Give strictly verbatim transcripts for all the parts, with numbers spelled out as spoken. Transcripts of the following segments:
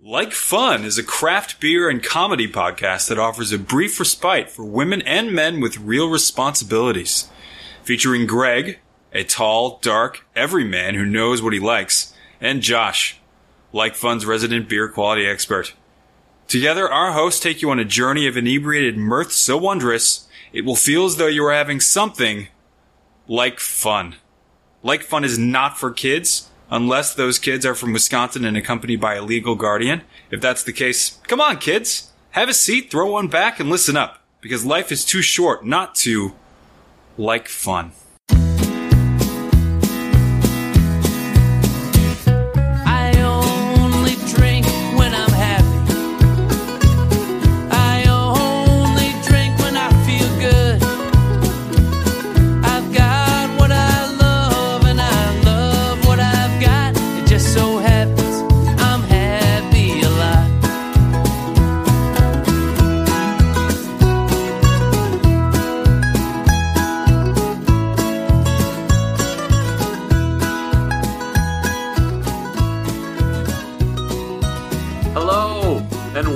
Like Fun is a craft beer and comedy podcast that offers a brief respite for women and men with real responsibilities. Featuring Greg, a tall, dark, everyman who knows what he likes, and Josh, Like Fun's resident beer quality expert. Together, our hosts take you on a journey of inebriated mirth so wondrous, it will feel as though you are having something like fun. Like Fun is not for kids, unless those kids are from Wisconsin and accompanied by a legal guardian. If that's the case, come on, kids. Have a seat, throw one back, and listen up. Because life is too short not to like fun.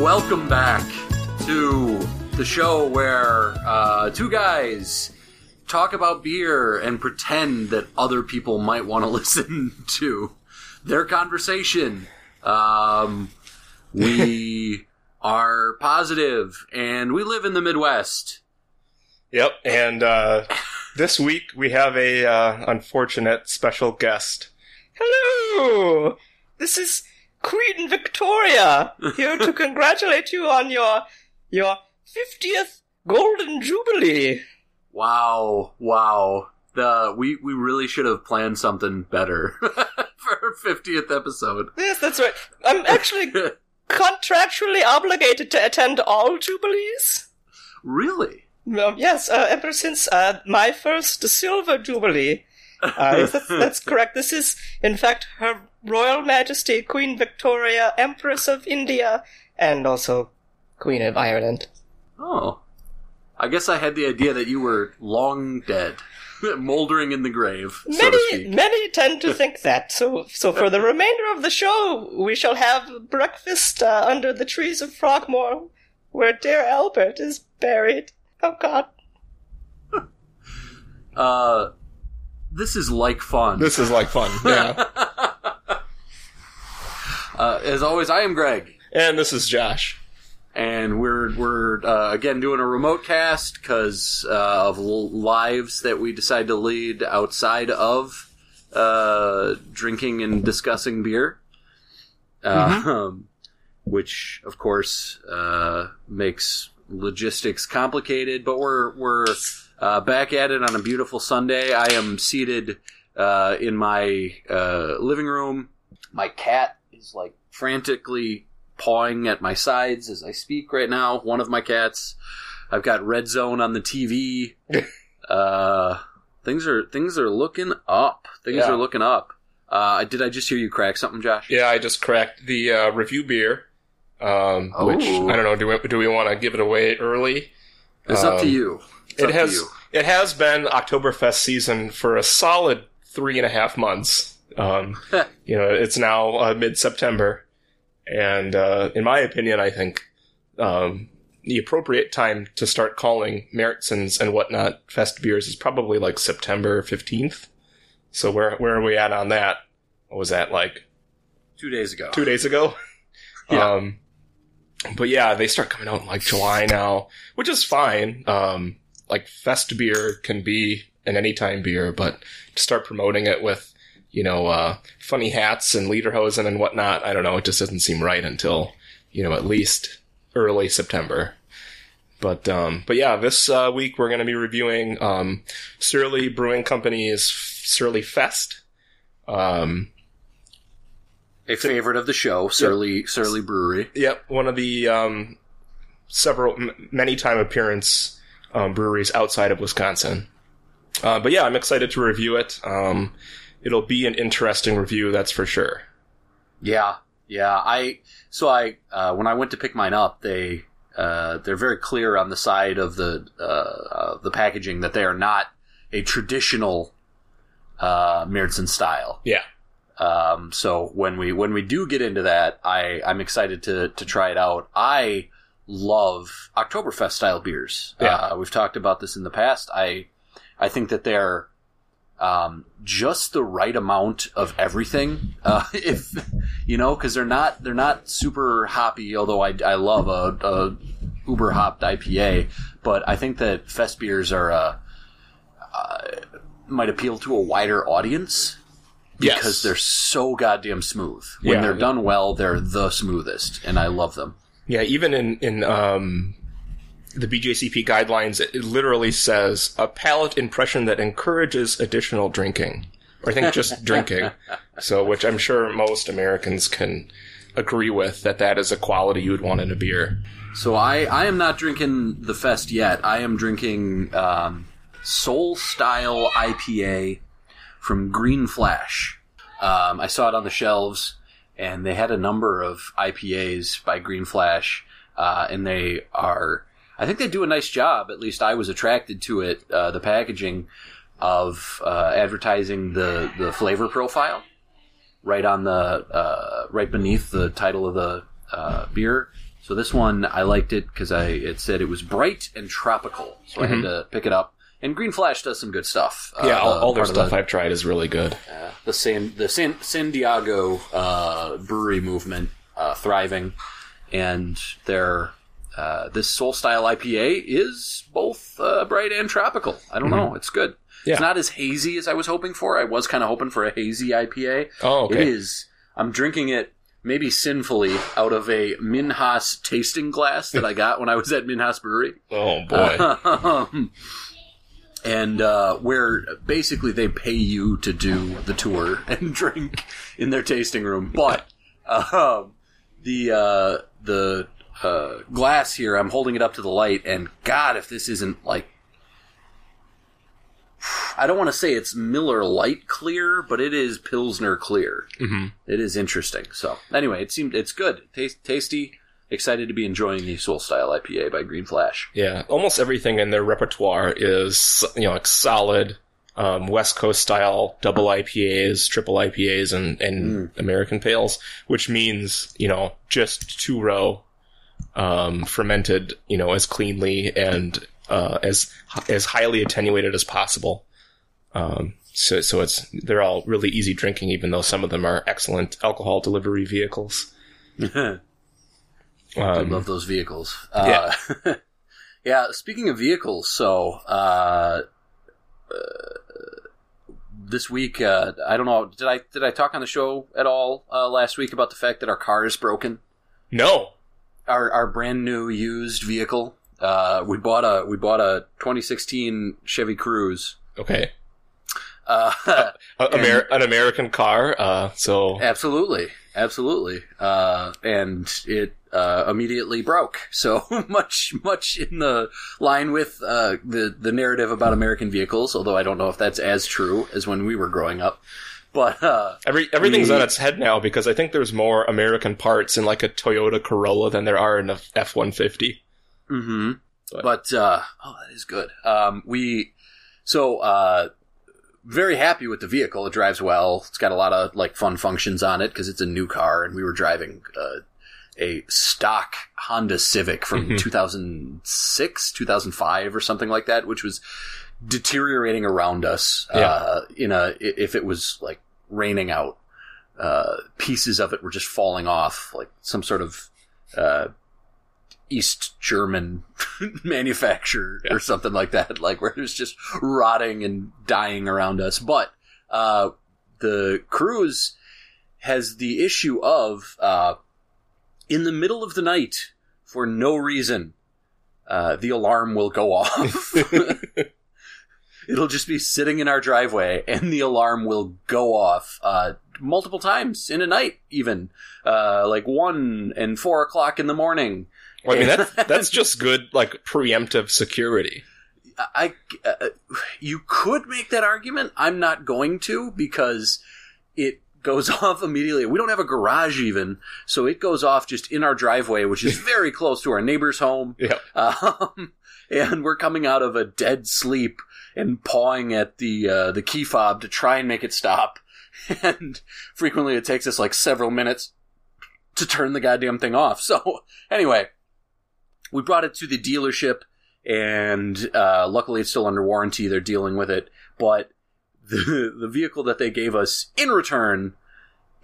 Welcome back to the show where uh, two guys talk about beer and pretend that other people might want to listen to their conversation. Um, we are positive, and we live in the Midwest. Yep, and uh, this week we have a uh, unfortunate special guest. Hello! This is Queen Victoria, here to congratulate you on your your fiftieth Golden Jubilee. Wow, wow. The, we, we really should have planned something better for our fiftieth episode. Yes, that's right. I'm actually contractually obligated to attend all Jubilees. Really? Um, yes, uh, ever since uh, my first Silver Jubilee. Uh, that's, that's correct. This is, in fact, her Royal Majesty Queen Victoria, Empress of India, and also Queen of Ireland. Oh. I guess I had the idea that you were long dead, moldering in the grave, so to speak. Many, many tend to think that. So, so for the remainder of the show, we shall have breakfast uh, under the trees of Frogmore, where dear Albert is buried. Oh, God. uh... This is like fun. This is like fun, yeah. uh, as always, I am Greg. And this is Josh. And we're, we're uh, again, doing a remote cast because uh, of lives that we decide to lead outside of uh, drinking and discussing beer. Mm-hmm. Uh, um, which, of course, uh, makes logistics complicated, but we're we're... Uh, back at it on a beautiful Sunday. I am seated uh, in my uh, living room. My cat is like frantically pawing at my sides as I speak right now. One of my cats. I've got Red Zone on the T V. uh, things are things are looking up. Things yeah. are looking up. Uh, did I just hear you crack something, Josh? Yeah, I just cracked the uh, review beer. Um, oh. Which I don't know. Do we, do we want to give it away early? It's um, up to you. It's it has it has been Oktoberfest season for a solid three and a half months. Um, you know, it's now uh, mid-September, and uh, in my opinion, I think um, the appropriate time to start calling Märzen's and whatnot fest beers is probably like September fifteenth. So where where are we at on that? What was that like? Two days ago. Two days ago. Yeah. Um, but yeah, they start coming out in like July now, which is fine. Um, Like, fest beer can be an anytime beer, but to start promoting it with, you know, uh, funny hats and lederhosen and whatnot, I don't know, it just doesn't seem right until, you know, at least early September. But, um, but yeah, this uh, week we're going to be reviewing um, Surly Brewing Company's Surly Fest. Um, A favorite of the show, Surly yep. Surly Brewery. Yep, one of the um, several, m- many-time appearance Um, breweries outside of Wisconsin. Uh, but yeah, I'm excited to review it. Um, it'll be an interesting review, that's for sure. Yeah, yeah. I so I uh, when I went to pick mine up, they uh, they're very clear on the side of the uh, uh, the packaging that they are not a traditional uh, Märzen style. Yeah. Um, so when we when we do get into that, I, I'm excited to to try it out. I love Oktoberfest style beers. Yeah. Uh, we've talked about this in the past. I I think that they're um, just the right amount of everything. Uh, if you know, because they're not they're not super hoppy. Although I I love a, a uber hopped I P A, but I think that fest beers are uh, uh, might appeal to a wider audience. Because yes. they're so goddamn smooth. When yeah, they're yeah. done well, they're the smoothest, and I love them. Yeah, even in, in um, the B J C P guidelines, it, it literally says, a palate impression that encourages additional drinking. Or I think just drinking. So, which I'm sure most Americans can agree with, that that is a quality you would want in a beer. So I, I am not drinking the fest yet. I am drinking um, Soul-style I P A from Green Flash. Um, I saw it on the shelves, and they had a number of I P As by Green Flash, uh, and they are, I think they do a nice job, at least I was attracted to it, uh, the packaging of uh, advertising the, the flavor profile right on the, uh, right beneath the title of the uh, beer. So this one, I liked it because I it said it was bright and tropical, so mm-hmm. I had to pick it up. And Green Flash does some good stuff. Yeah, uh, all, all their stuff the, I've tried is really good. Uh, the San the San, San Diego uh, brewery movement uh, thriving, and their uh, this Soul Style I P A is both uh, bright and tropical. I don't mm-hmm. know, it's good. Yeah. It's not as hazy as I was hoping for. I was kind of hoping for a hazy I P A. Oh, okay. It is. I'm drinking it maybe sinfully out of a Minhas tasting glass that I got when I was at Minhas Brewery. Oh boy. And uh, where basically they pay you to do the tour and drink in their tasting room. But uh, the uh, the uh, glass here, I'm holding it up to the light, and God, if this isn't like... I don't want to say it's Miller Light clear, but it is Pilsner clear. Mm-hmm. It is interesting. So anyway, it seemed it's good. T- tasty. Excited to be enjoying the Soul Style I P A by Green Flash. Yeah, almost everything in their repertoire is, you know, like solid um, West Coast style double I P As, triple I P As, and, and mm. American Pales, which means, you know, just two row um, fermented, you know, as cleanly and uh, as as highly attenuated as possible. Um, so so it's they're all really easy drinking, even though some of them are excellent alcohol delivery vehicles. Um, I love those vehicles. Uh, yeah. yeah. Speaking of vehicles, so uh, uh, this week, uh, I don't know. Did I did I talk on the show at all uh, last week about the fact that our car is broken? No. Our our brand new used vehicle. Uh, we bought a we bought a twenty sixteen Chevy Cruze. Okay. Uh, uh, Amer- and, an American car. Uh, so absolutely, absolutely, uh, and it. Uh, immediately broke. So much, much in the line with uh, the the narrative about American vehicles. Although I don't know if that's as true as when we were growing up. But uh, every everything's we, on its head now because I think there's more American parts in like a Toyota Corolla than there are in a F one fifty. Mm-hmm. But, but uh, oh, that is good. Um, we so uh, very happy with the vehicle. It drives well. It's got a lot of like fun functions on it because it's a new car, and we were driving. Uh, a stock Honda Civic from mm-hmm. two thousand six, two thousand five or something like that, which was deteriorating around us. Yeah. Uh, in a, if it was like raining out, uh, pieces of it were just falling off, like some sort of, uh, East German manufacturer yeah. or something like that, like where it was just rotting and dying around us. But, uh, the Cruze has the issue of, uh, in the middle of the night, for no reason, uh, the alarm will go off. It'll just be sitting in our driveway, and the alarm will go off uh, multiple times in a night, even uh, like one and four o'clock in the morning. Well, I mean, that's, that's just good, like preemptive security. I, uh, you could make that argument. I'm not going to because it. Goes off immediately. We don't have a garage even, so it goes off just in our driveway, which is very close to our neighbor's home. Yeah. Um, and we're coming out of a dead sleep and pawing at the uh, the key fob to try and make it stop. and frequently it takes us like several minutes to turn the goddamn thing off. So anyway, we brought it to the dealership, and uh, luckily it's still under warranty. They're dealing with it, but the the vehicle that they gave us in return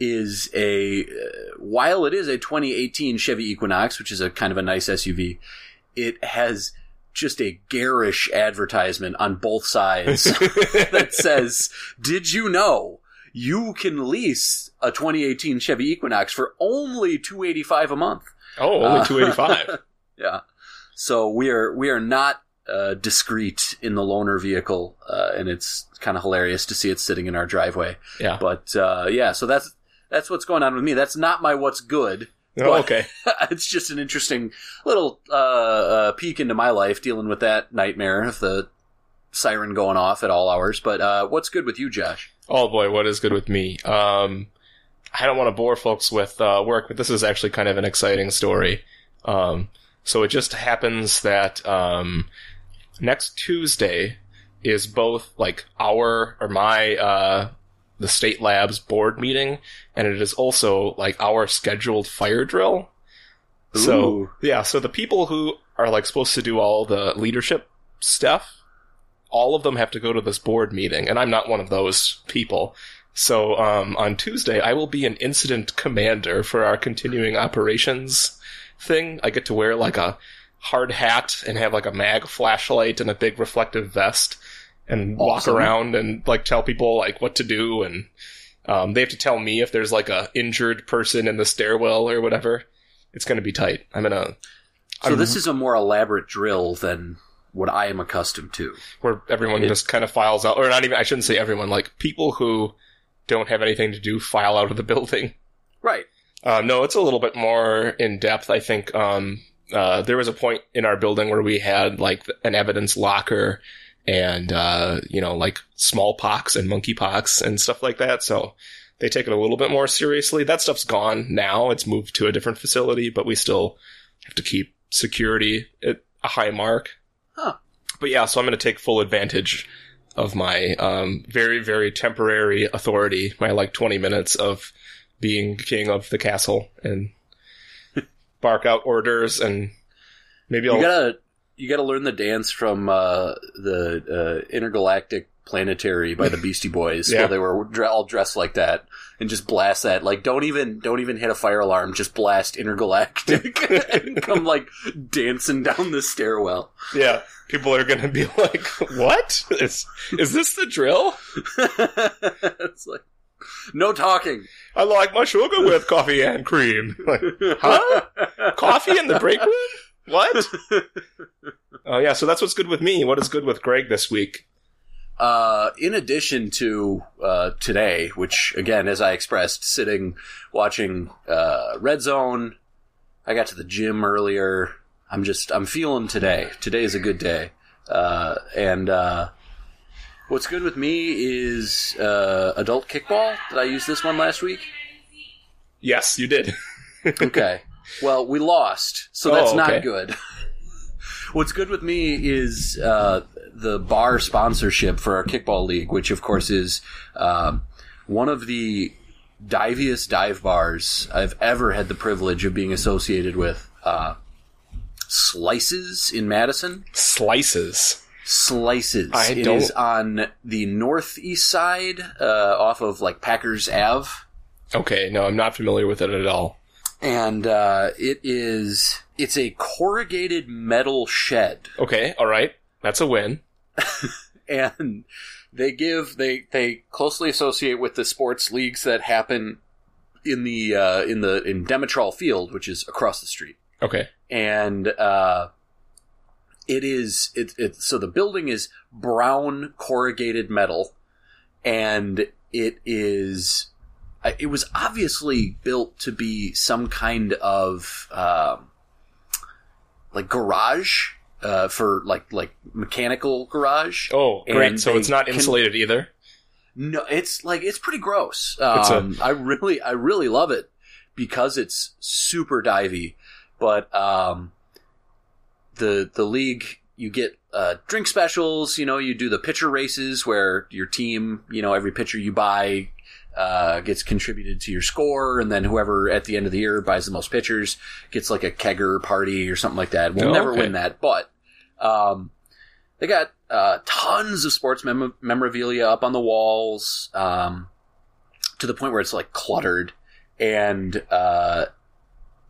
is a, uh, while it is a twenty eighteen Chevy Equinox, which is a kind of a nice S U V, it has just a garish advertisement on both sides that says, did you know you can lease a twenty eighteen Chevy Equinox for only two hundred eighty-five dollars a month? Oh, only two hundred eighty-five dollars. Uh, yeah. So we are, we are not uh, discreet in the loaner vehicle, uh, and it's kind of hilarious to see it sitting in our driveway. Yeah. But, uh, yeah, so that's, that's what's going on with me. That's not my what's good. Oh, okay. It's just an interesting little uh, uh, peek into my life, dealing with that nightmare of the siren going off at all hours. But uh, what's good with you, Josh? Oh, boy, what is good with me? Um, I don't want to bore folks with uh, work, but this is actually kind of an exciting story. Um, so it just happens that um, next Tuesday is both like our or my... Uh, the State Labs board meeting, and it is also, like, our scheduled fire drill. Ooh. So, yeah, so the people who are, like, supposed to do all the leadership stuff, all of them have to go to this board meeting, and I'm not one of those people. So, um, on Tuesday, I will be an incident commander for our continuing operations thing. I get to wear, like, a hard hat and have, like, a mag flashlight and a big reflective vest, and walk awesome. Around and, like, tell people, like, what to do, and um, they have to tell me if there's, like, a injured person in the stairwell or whatever. It's going to be tight. I'm going to... So I'm, this is a more elaborate drill than what I am accustomed to. Where everyone it, just kind of files out, or not even, I shouldn't say everyone, like, people who don't have anything to do file out of the building. Right. Uh, no, it's a little bit more in-depth, I think. Um, uh, there was a point in our building where we had, like, an evidence locker... And, uh, you know, like smallpox and monkeypox and stuff like that. So they take it a little bit more seriously. That stuff's gone now. It's moved to a different facility, but we still have to keep security at a high mark. Huh. But yeah, so I'm going to take full advantage of my um, very, very temporary authority, my like twenty minutes of being king of the castle and bark out orders and maybe I'll... You gotta- You got to learn the dance from uh, the uh, Intergalactic Planetary by the Beastie Boys. Yeah. Where they were all dressed like that, and just blast that. Like, don't even don't even hit a fire alarm. Just blast Intergalactic and come like dancing down the stairwell. Yeah, people are going to be like, "What is is this the drill?" It's like, no talking. I like my sugar with coffee and cream. Like, huh? Coffee in the break room? What? Oh, yeah, so that's what's good with me. What is good with Greg this week? Uh, in addition to uh, today, which, again, as I expressed, sitting, watching uh, Red Zone, I got to the gym earlier. I'm just, I'm feeling today. Today is a good day. Uh, and uh, what's good with me is uh, adult kickball. Did I use this one last week? Yes, you did. Okay. Well, we lost, so that's oh, okay. not good. What's good with me is uh, the bar sponsorship for our kickball league, which, of course, is uh, one of the diviest dive bars I've ever had the privilege of being associated with. Uh, Slices in Madison. Slices. Slices. I it don't... is on the northeast side uh, off of, like, Packers Avenue. Okay, no, I'm not familiar with it at all. And uh, it is, it's a corrugated metal shed. Okay, all right. That's a win. And they give, they, they closely associate with the sports leagues that happen in the, uh, in the, in Demetrol Field, which is across the street. Okay. And uh, it is, it, it, so the building is brown corrugated metal, and it is... It was obviously built to be some kind of um, like garage uh, for like like mechanical garage. Oh, great! And so it's not insulated can, either. No, it's like it's pretty gross. Um, it's a... I really, I really love it because it's super divey. But um, the the league, you get uh, drink specials. You know, you do the pitcher races where your team, you know, every pitcher you buy. uh, gets contributed to your score, and then whoever at the end of the year buys the most pitchers gets like a kegger party or something like that. We'll oh, never okay. win that, but um, they got uh, tons of sports mem- memorabilia up on the walls, um, to the point where it's like cluttered, and uh,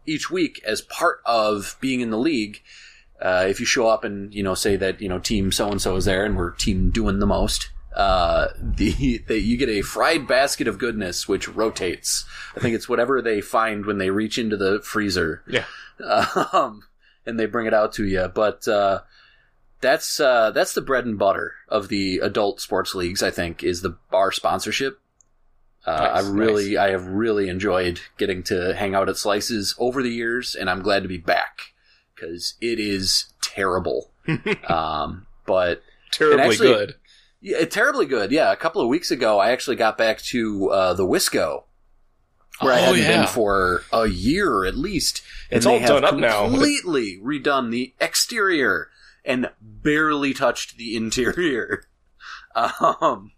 each week, as part of being in the league, uh, if you show up and, you know, say that, you know, team so-and-so is there and we're team doing the most, uh, the, the you get a fried basket of goodness, which rotates. I think it's whatever they find when they reach into the freezer. Yeah. Um, and they bring it out to you. But uh, that's uh, that's the bread and butter of the adult sports leagues, I think, is the bar sponsorship. Uh, nice, I really, nice. I have really enjoyed getting to hang out at Slices over the years, and I'm glad to be back because it is terrible. um, but terribly actually, good. Yeah, terribly good. Yeah, a couple of weeks ago, I actually got back to uh, the Wisco, where oh, I hadn't yeah. been for a year at least. And it's they all have done up now. Completely redone the exterior and barely touched the interior. Um,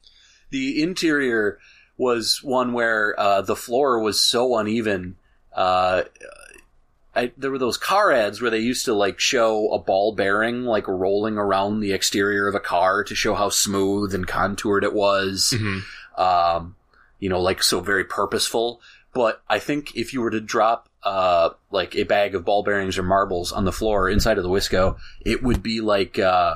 the interior was one where uh, the floor was so uneven. Uh, I, there were those car ads where they used to like show a ball bearing like rolling around the exterior of a car to show how smooth and contoured it was. Mm-hmm. Um, you know, like so very purposeful. But I think if you were to drop uh, like a bag of ball bearings or marbles on the floor inside of the Wisco, it would be like uh,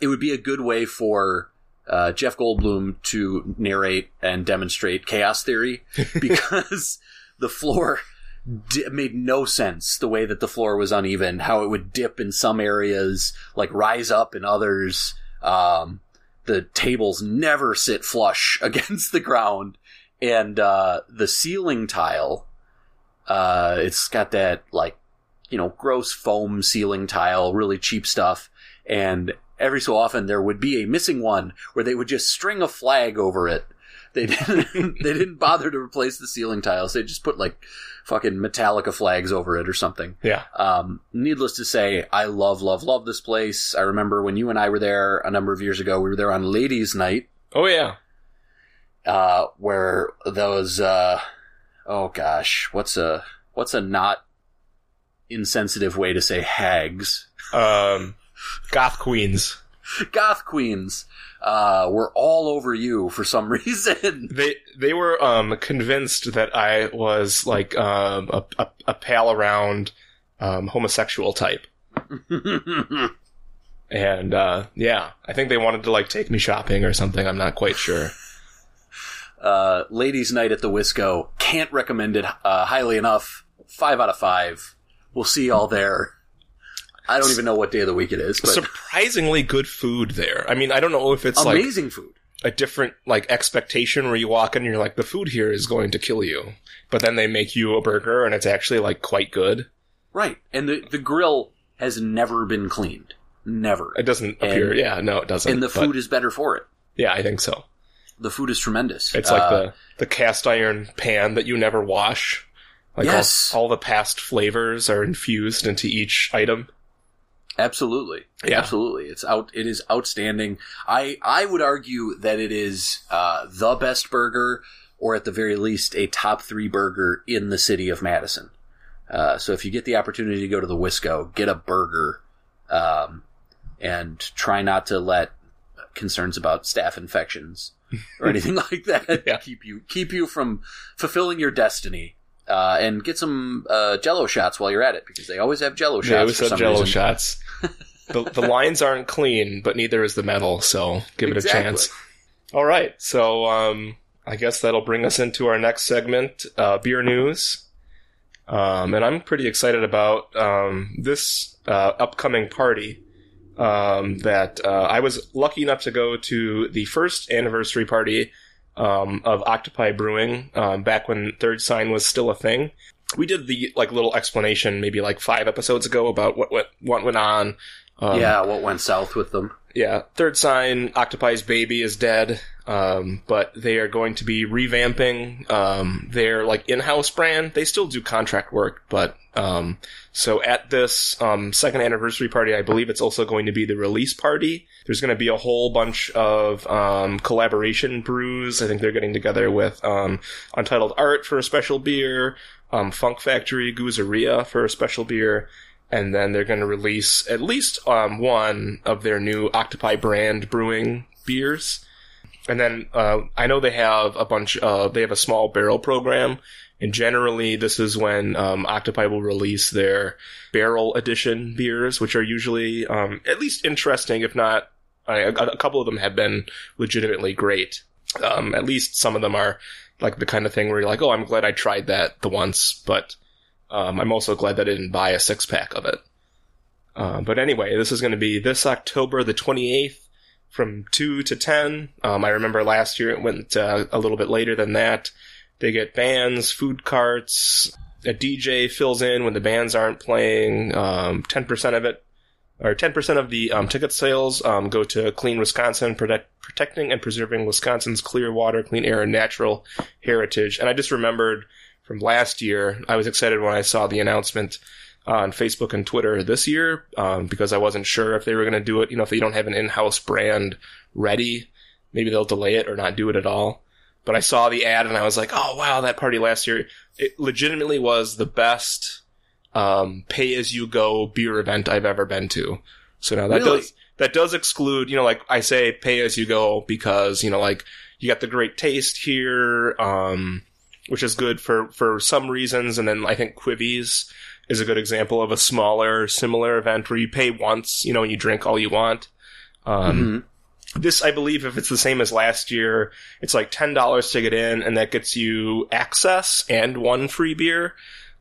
it would be a good way for Uh, Jeff Goldblum to narrate and demonstrate chaos theory, because the floor di- made no sense the way that the floor was uneven, how it would dip in some areas, like rise up in others. Um, the tables never sit flush against the ground. And uh, the ceiling tile, uh, it's got that, like, you know, gross foam ceiling tile, really cheap stuff. And every so often there would be a missing one where they would just string a flag over it. They didn't they didn't bother to replace the ceiling tiles. They just put like fucking Metallica flags over it or something. Yeah. Um, needless to say, I love, love, love this place. I remember when you and I were there a number of years ago, we were there on Ladies' Night. Oh, yeah. Uh, where those, uh, oh gosh, what's a, what's a not insensitive way to say hags? Um... Goth queens. Goth queens uh, were all over you for some reason. They they were um, convinced that I was like um, a, a, a pal around um, homosexual type. And uh, yeah, I think they wanted to like take me shopping or something. I'm not quite sure. Uh, Ladies' Night at the Wisco. Can't recommend it uh, highly enough. Five out of five. We'll see y'all there. I don't even know what day of the week it is. But surprisingly good food there. I mean, I don't know if it's amazing like amazing food, a different like expectation where you walk in and you're like, the food here is going to kill you, but then they make you a burger and it's actually like quite good. Right, and the the grill has never been cleaned, never. It doesn't appear. And, yeah, no, it doesn't. And the food is better for it. Yeah, I think so. The food is tremendous. It's like uh, the the cast iron pan that you never wash. Like yes, all, all the past flavors are infused into each item. Absolutely. Yeah. Absolutely. It's out, it is outstanding. I, I would argue that it is, uh, the best burger, or at the very least a top three burger in the city of Madison. Uh, so if you get the opportunity to go to the Wisco, get a burger, um, and try not to let concerns about staph infections or anything like that yeah. keep you, keep you from fulfilling your destiny. Uh, and get some uh, Jello shots while you're at it, because they always have Jello shots. They always for have some Jello reason. shots. the, the lines aren't clean, but neither is the metal, so give exactly. it a chance. All right, so um, I guess that'll bring us into our next segment, uh, beer news. Um, and I'm pretty excited about um, this uh, upcoming party um, that uh, I was lucky enough to go to the first anniversary party Um, of Octopi Brewing, um, back when Third Sign was still a thing. We did the like little explanation maybe like five episodes ago about what went, what went on. Um, yeah, what went south with them. Yeah, Third Sign, Octopi's baby is dead. Um, but they are going to be revamping um, their like in-house brand. They still do contract work, but um, so at this um, second anniversary party, I believe it's also going to be the release party. There's going to be a whole bunch of um, collaboration brews. I think they're getting together with um, Untitled Art for a special beer, um, Funk Factory Geuzeria for a special beer. And then they're going to release at least um, one of their new Octopi brand brewing beers. And then uh, I know they have a bunch of, they have a small barrel program. And generally, this is when um, Octopi will release their barrel edition beers, which are usually um, at least interesting, if not, a, a couple of them have been legitimately great. Um, at least some of them are like the kind of thing where you're like, oh, I'm glad I tried that the once, but... Um, I'm also glad that I didn't buy a six-pack of it. Uh, but anyway, this is going to be this October the twenty-eighth from two to ten. Um, I remember last year it went uh, a little bit later than that. They get bands, food carts, a D J fills in when the bands aren't playing. Um, ten percent of it, or ten percent of the um, ticket sales um, go to Clean Wisconsin, protect, protecting and preserving Wisconsin's clear water, clean air, and natural heritage. And I just remembered... From last year, I was excited when I saw the announcement on Facebook and Twitter this year um, because I wasn't sure if they were going to do it. You know, if they don't have an in-house brand ready, maybe they'll delay it or not do it at all. But I saw the ad and I was like, oh, wow, that party last year. It legitimately was the best um, pay-as-you-go beer event I've ever been to. So now that really? does that does exclude, you know, like I say pay-as-you-go because, you know, like you got the great taste here, um... which is good for, for some reasons. And then I think Quivvy's is a good example of a smaller, similar event where you pay once, you know, and you drink all you want. Um, mm-hmm. This, I believe, if it's the same as last year, it's like ten dollars to get in, and that gets you access and one free beer.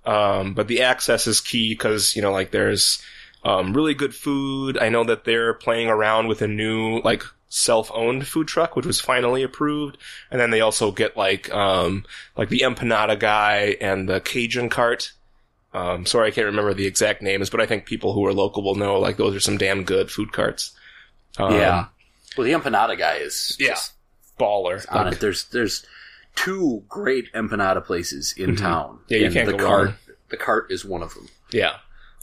Um, but the access is key because, you know, like there's um, really good food. I know that they're playing around with a new, like, self-owned food truck, which was finally approved, and then they also get like um like the empanada guy and the Cajun cart. Um, sorry, I can't remember the exact names, but I think people who are local will know. Like those are some damn good food carts. Um, yeah. Well, the empanada guy is yeah just baller. On like, it. There's there's two great empanada places in mm-hmm. town. Yeah, you and can't the go cart, wrong. The cart is one of them. Yeah.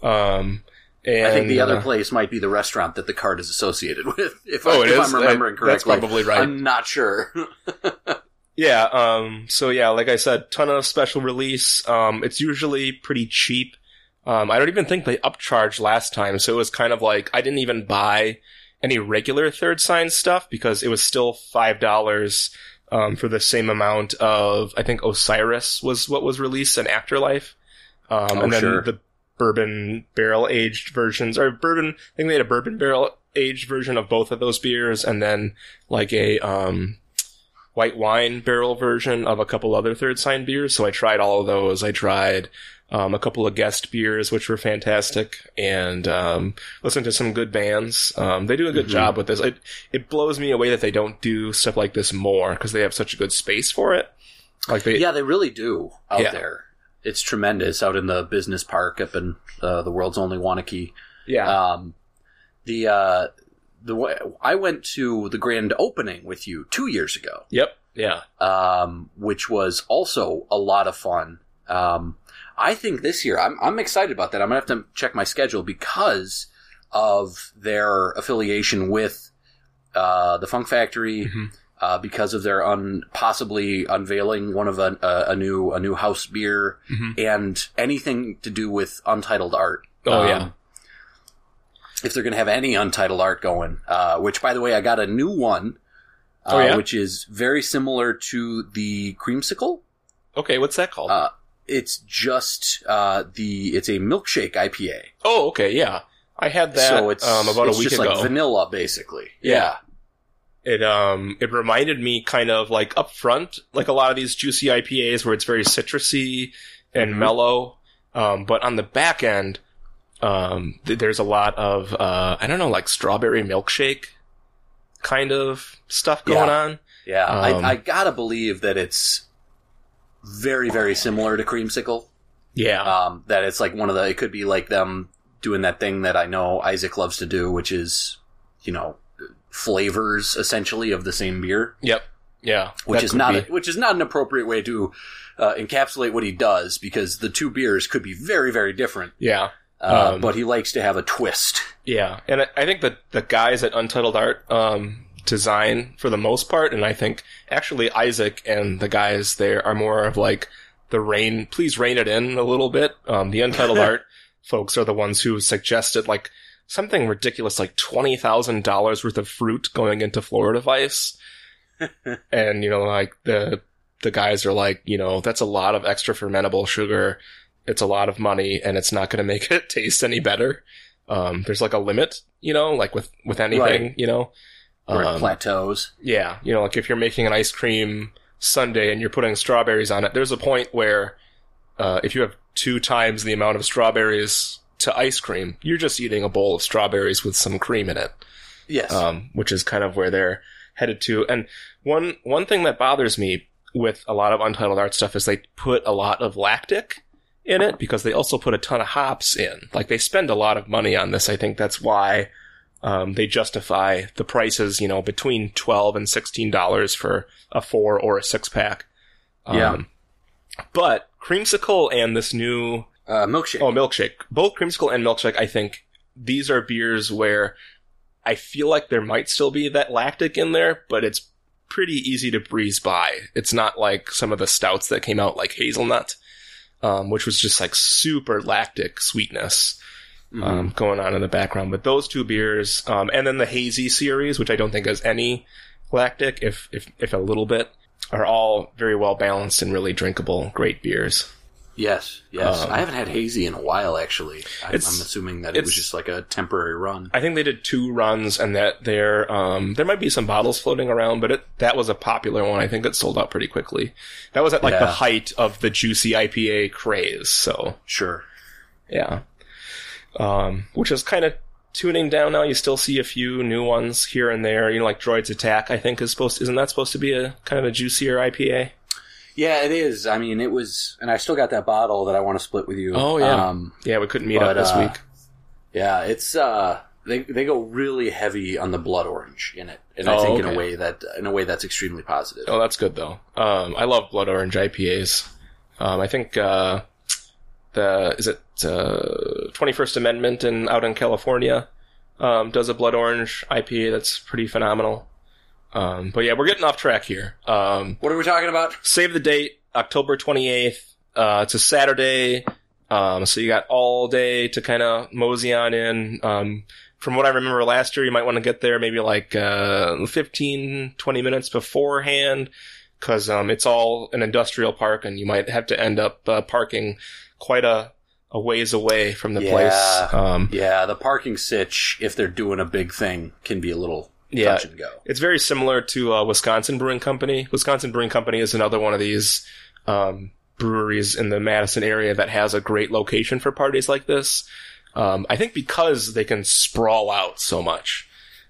Um. And, I think the other uh, place might be the restaurant that the card is associated with, if, oh, I, it if is. I'm remembering I, correctly. That's probably right. I'm not sure. yeah, um, so yeah, like I said, ton of special release. Um, it's usually pretty cheap. Um, I don't even think they upcharged last time, so it was kind of like, I didn't even buy any regular Third Sign stuff, because it was still five dollars um, for the same amount of, I think Osiris was what was released in Afterlife. Um, oh, and then sure. the bourbon barrel-aged versions, or bourbon, I think they had a bourbon barrel-aged version of both of those beers, and then, like, a um, white wine barrel version of a couple other Third Sign beers, so I tried all of those. I tried um, a couple of guest beers, which were fantastic, and um, listened to some good bands. Um, they do a good mm-hmm. job with this. It, it blows me away that they don't do stuff like this more, because they have such a good space for it. Like they, Yeah, they really do out yeah. there. It's tremendous out in the business park up in uh, the world's only Wanakee. Yeah. Um, the uh, the way, I went to the grand opening with you two years ago. Yep. Yeah. Um, which was also a lot of fun. Um, I think this year I'm I'm excited about that. I'm gonna have to check my schedule because of their affiliation with uh, the Funk Factory. Mm-hmm. Uh, because of their un- possibly unveiling one of a, a, a new a new house beer mm-hmm. and anything to do with Untitled Art. Oh, um, yeah. If they're going to have any Untitled Art going, uh, which, by the way, I got a new one, uh, oh, yeah? which is very similar to the Creamsicle. Okay, what's that called? Uh, it's just uh, the – it's a milkshake I P A. Oh, okay, yeah. I had that so it's, um, about it's a week ago. It's just like vanilla, basically. Yeah. yeah. It um it reminded me kind of like up front, like a lot of these juicy I P As where it's very citrusy and mm-hmm. mellow. Um, but on the back end, um, th- there's a lot of, uh, I don't know, like strawberry milkshake kind of stuff going yeah. on. Yeah, um, I, I gotta believe that it's very, very similar to Creamsicle. Yeah. Um, that it's like one of the, it could be like them doing that thing that I know Isaac loves to do, which is, you know, flavors essentially of the same beer. Yep. Yeah. Which is not a, which is not an appropriate way to uh, encapsulate what he does, because the two beers could be very, very different. Yeah. Uh, um, but he likes to have a twist. Yeah. And I, I think that the guys at Untitled Art um, design for the most part, and I think actually Isaac and the guys there are more of like the rein, please rein it in a little bit. Um, the Untitled Art folks are the ones who suggested like something ridiculous, like twenty thousand dollars worth of fruit going into Florida Vice. And, you know, like the the guys are like, you know, that's a lot of extra fermentable sugar. It's a lot of money, and it's not going to make it taste any better. Um, there's like a limit, you know, like with, with anything, right. you know. Or um, plateaus. Yeah. You know, like if you're making an ice cream sundae and you're putting strawberries on it, there's a point where uh, if you have two times the amount of strawberries to ice cream, you're just eating a bowl of strawberries with some cream in it. Yes. Um, which is kind of where they're headed to. And one one thing that bothers me with a lot of Untitled Art stuff is they put a lot of lactic in it because they also put a ton of hops in. Like, they spend a lot of money on this. I think that's why um, they justify the prices, you know, between twelve dollars and sixteen dollars for a four or a six-pack. Um, yeah. But Creamsicle and this new... Uh, milkshake. Oh, milkshake. Both Creamsicle and milkshake, I think, these are beers where... I feel like there might still be that lactic in there, but it's pretty easy to breeze by. It's not like some of the stouts that came out, like Hazelnut, um, which was just like super lactic sweetness um, mm-hmm. going on in the background. But those two beers, um, and then the Hazy series, which I don't think has any lactic, if if if a little bit, are all very well balanced and really drinkable, great beers. Yes, yes. Um, I haven't had Hazy in a while, actually. I'm, I'm assuming that it was just like a temporary run. I think they did two runs, and that there um, there might be some bottles floating around, but it, that was a popular one. I think it sold out pretty quickly. That was at like yeah. the height of the juicy I P A craze, so... Sure. Yeah. Um, which is kind of tuning down now. You still see a few new ones here and there. You know, like Droid's Attack, I think, is supposed to, isn't that supposed to be a kind of a juicier I P A? Yeah, it is. I mean, it was... And I still got that bottle that I want to split with you. Oh, yeah. Um, yeah, we couldn't meet but, up this uh, week. Yeah, it's... Uh, they they go really heavy on the blood orange in it. And oh, I think okay. in a way that in a way that's extremely positive. Oh, that's good, though. Um, I love blood orange I P As. Um, I think uh, the... Is it uh, twenty-first Amendment in, out in California um, does a blood orange I P A that's pretty phenomenal. Um, but yeah, we're getting off track here. Um, what are we talking about? Save the date, October twenty-eighth. Uh, it's a Saturday. Um, so you got all day to kind of mosey on in. Um, from what I remember last year, you might want to get there maybe like, uh, fifteen, twenty minutes beforehand. Cause, um, it's all an industrial park, and you might have to end up, uh, parking quite a, a ways away from the yeah. place. Um, yeah, the parking sitch, if they're doing a big thing, can be a little... Yeah, go. It's very similar to uh, Wisconsin Brewing Company. Wisconsin Brewing Company is another one of these um, breweries in the Madison area that has a great location for parties like this. Um, I think because they can sprawl out so much.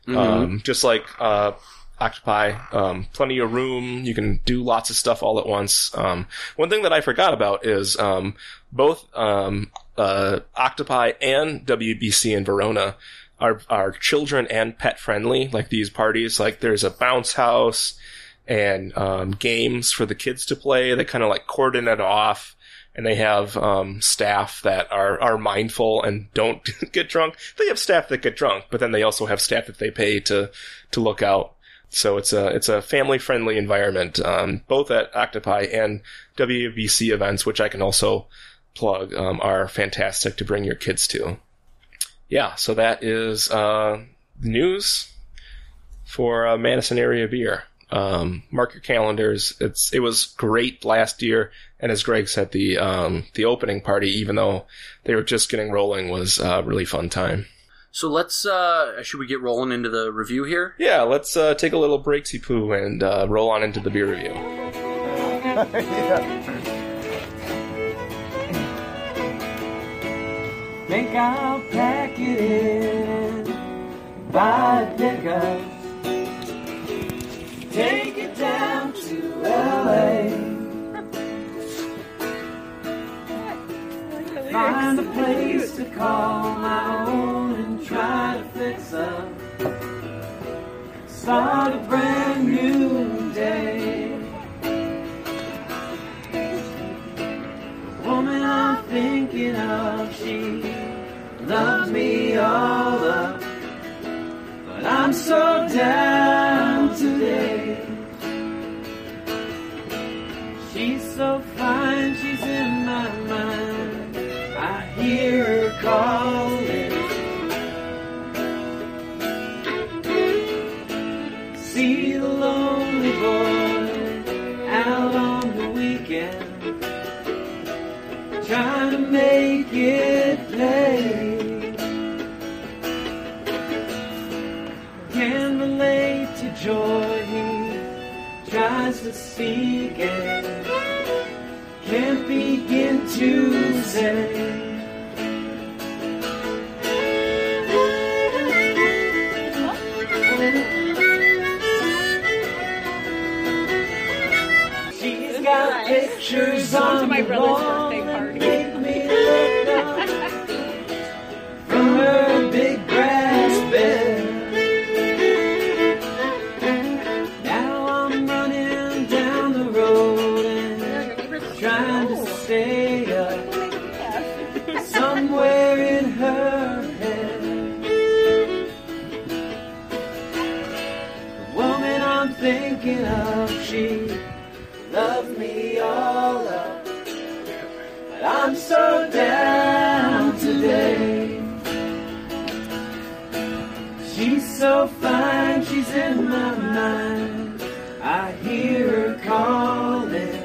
Mm-hmm. Um, just like uh, Octopi, um, plenty of room. You can do lots of stuff all at once. Um, one thing that I forgot about is um, both um, uh, Octopi and W B C in Verona Are, are children and pet friendly. Like, these parties, like there's a bounce house and um, games for the kids to play. They kind of like cordon it off, and they have um, staff that are, are mindful and don't get drunk. They have staff that get drunk, but then they also have staff that they pay to to look out. So it's a it's a family friendly environment, um, both at Octopi and W B C events, which I can also plug, um, are fantastic to bring your kids to. Yeah, so that is uh, news for uh, Madison area beer. Um, mark your calendars. It's it was great last year, and as Greg said, the um, the opening party, even though they were just getting rolling, was a really fun time. So let's uh, should we get rolling into the review here? Yeah, let's uh, take a little breaksy poo and uh, roll on into the beer review. yeah. Think I'll pack it in, buy a pickup, take it down to L A, find a place to call my own and try to fix up start a brand new day. The woman I'm thinking of, she loves me all up, but I'm so down today. She's so fine, she's in my mind, I hear her calling. See the lonely boy out on the weekend, trying to make it play. Can relate to joy, he tries to seek it, can't begin to say. Pictures on to my brother's birthday party. Make me look up from her big grass bed. Now I'm running down the road and trying to stay up somewhere in her head. The woman I'm thinking of, she loved me all up, but I'm so down today. She's so fine, she's in my mind, I hear her calling.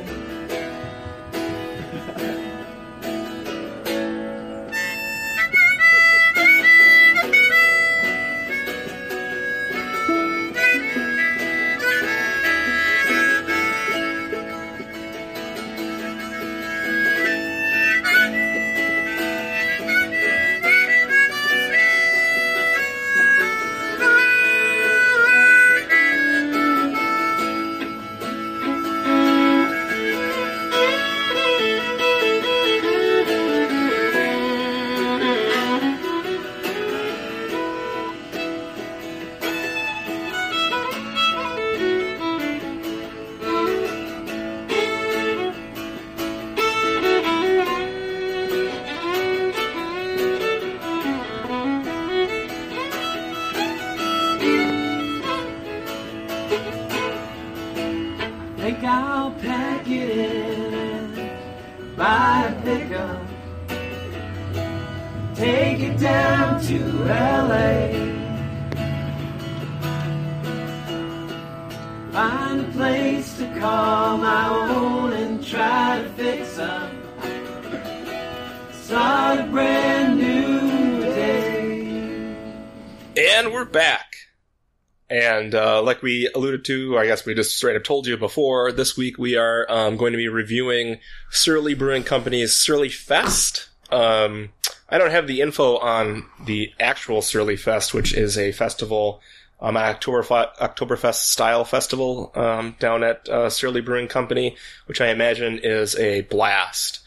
And uh, like we alluded to, I guess we just straight up told you before, this week we are um, going to be reviewing Surly Brewing Company's Surly Fest. Um, I don't have the info on the actual Surly Fest, which is a festival, um, an Oktoberf- Oktoberfest-style festival um, down at uh, Surly Brewing Company, which I imagine is a blast.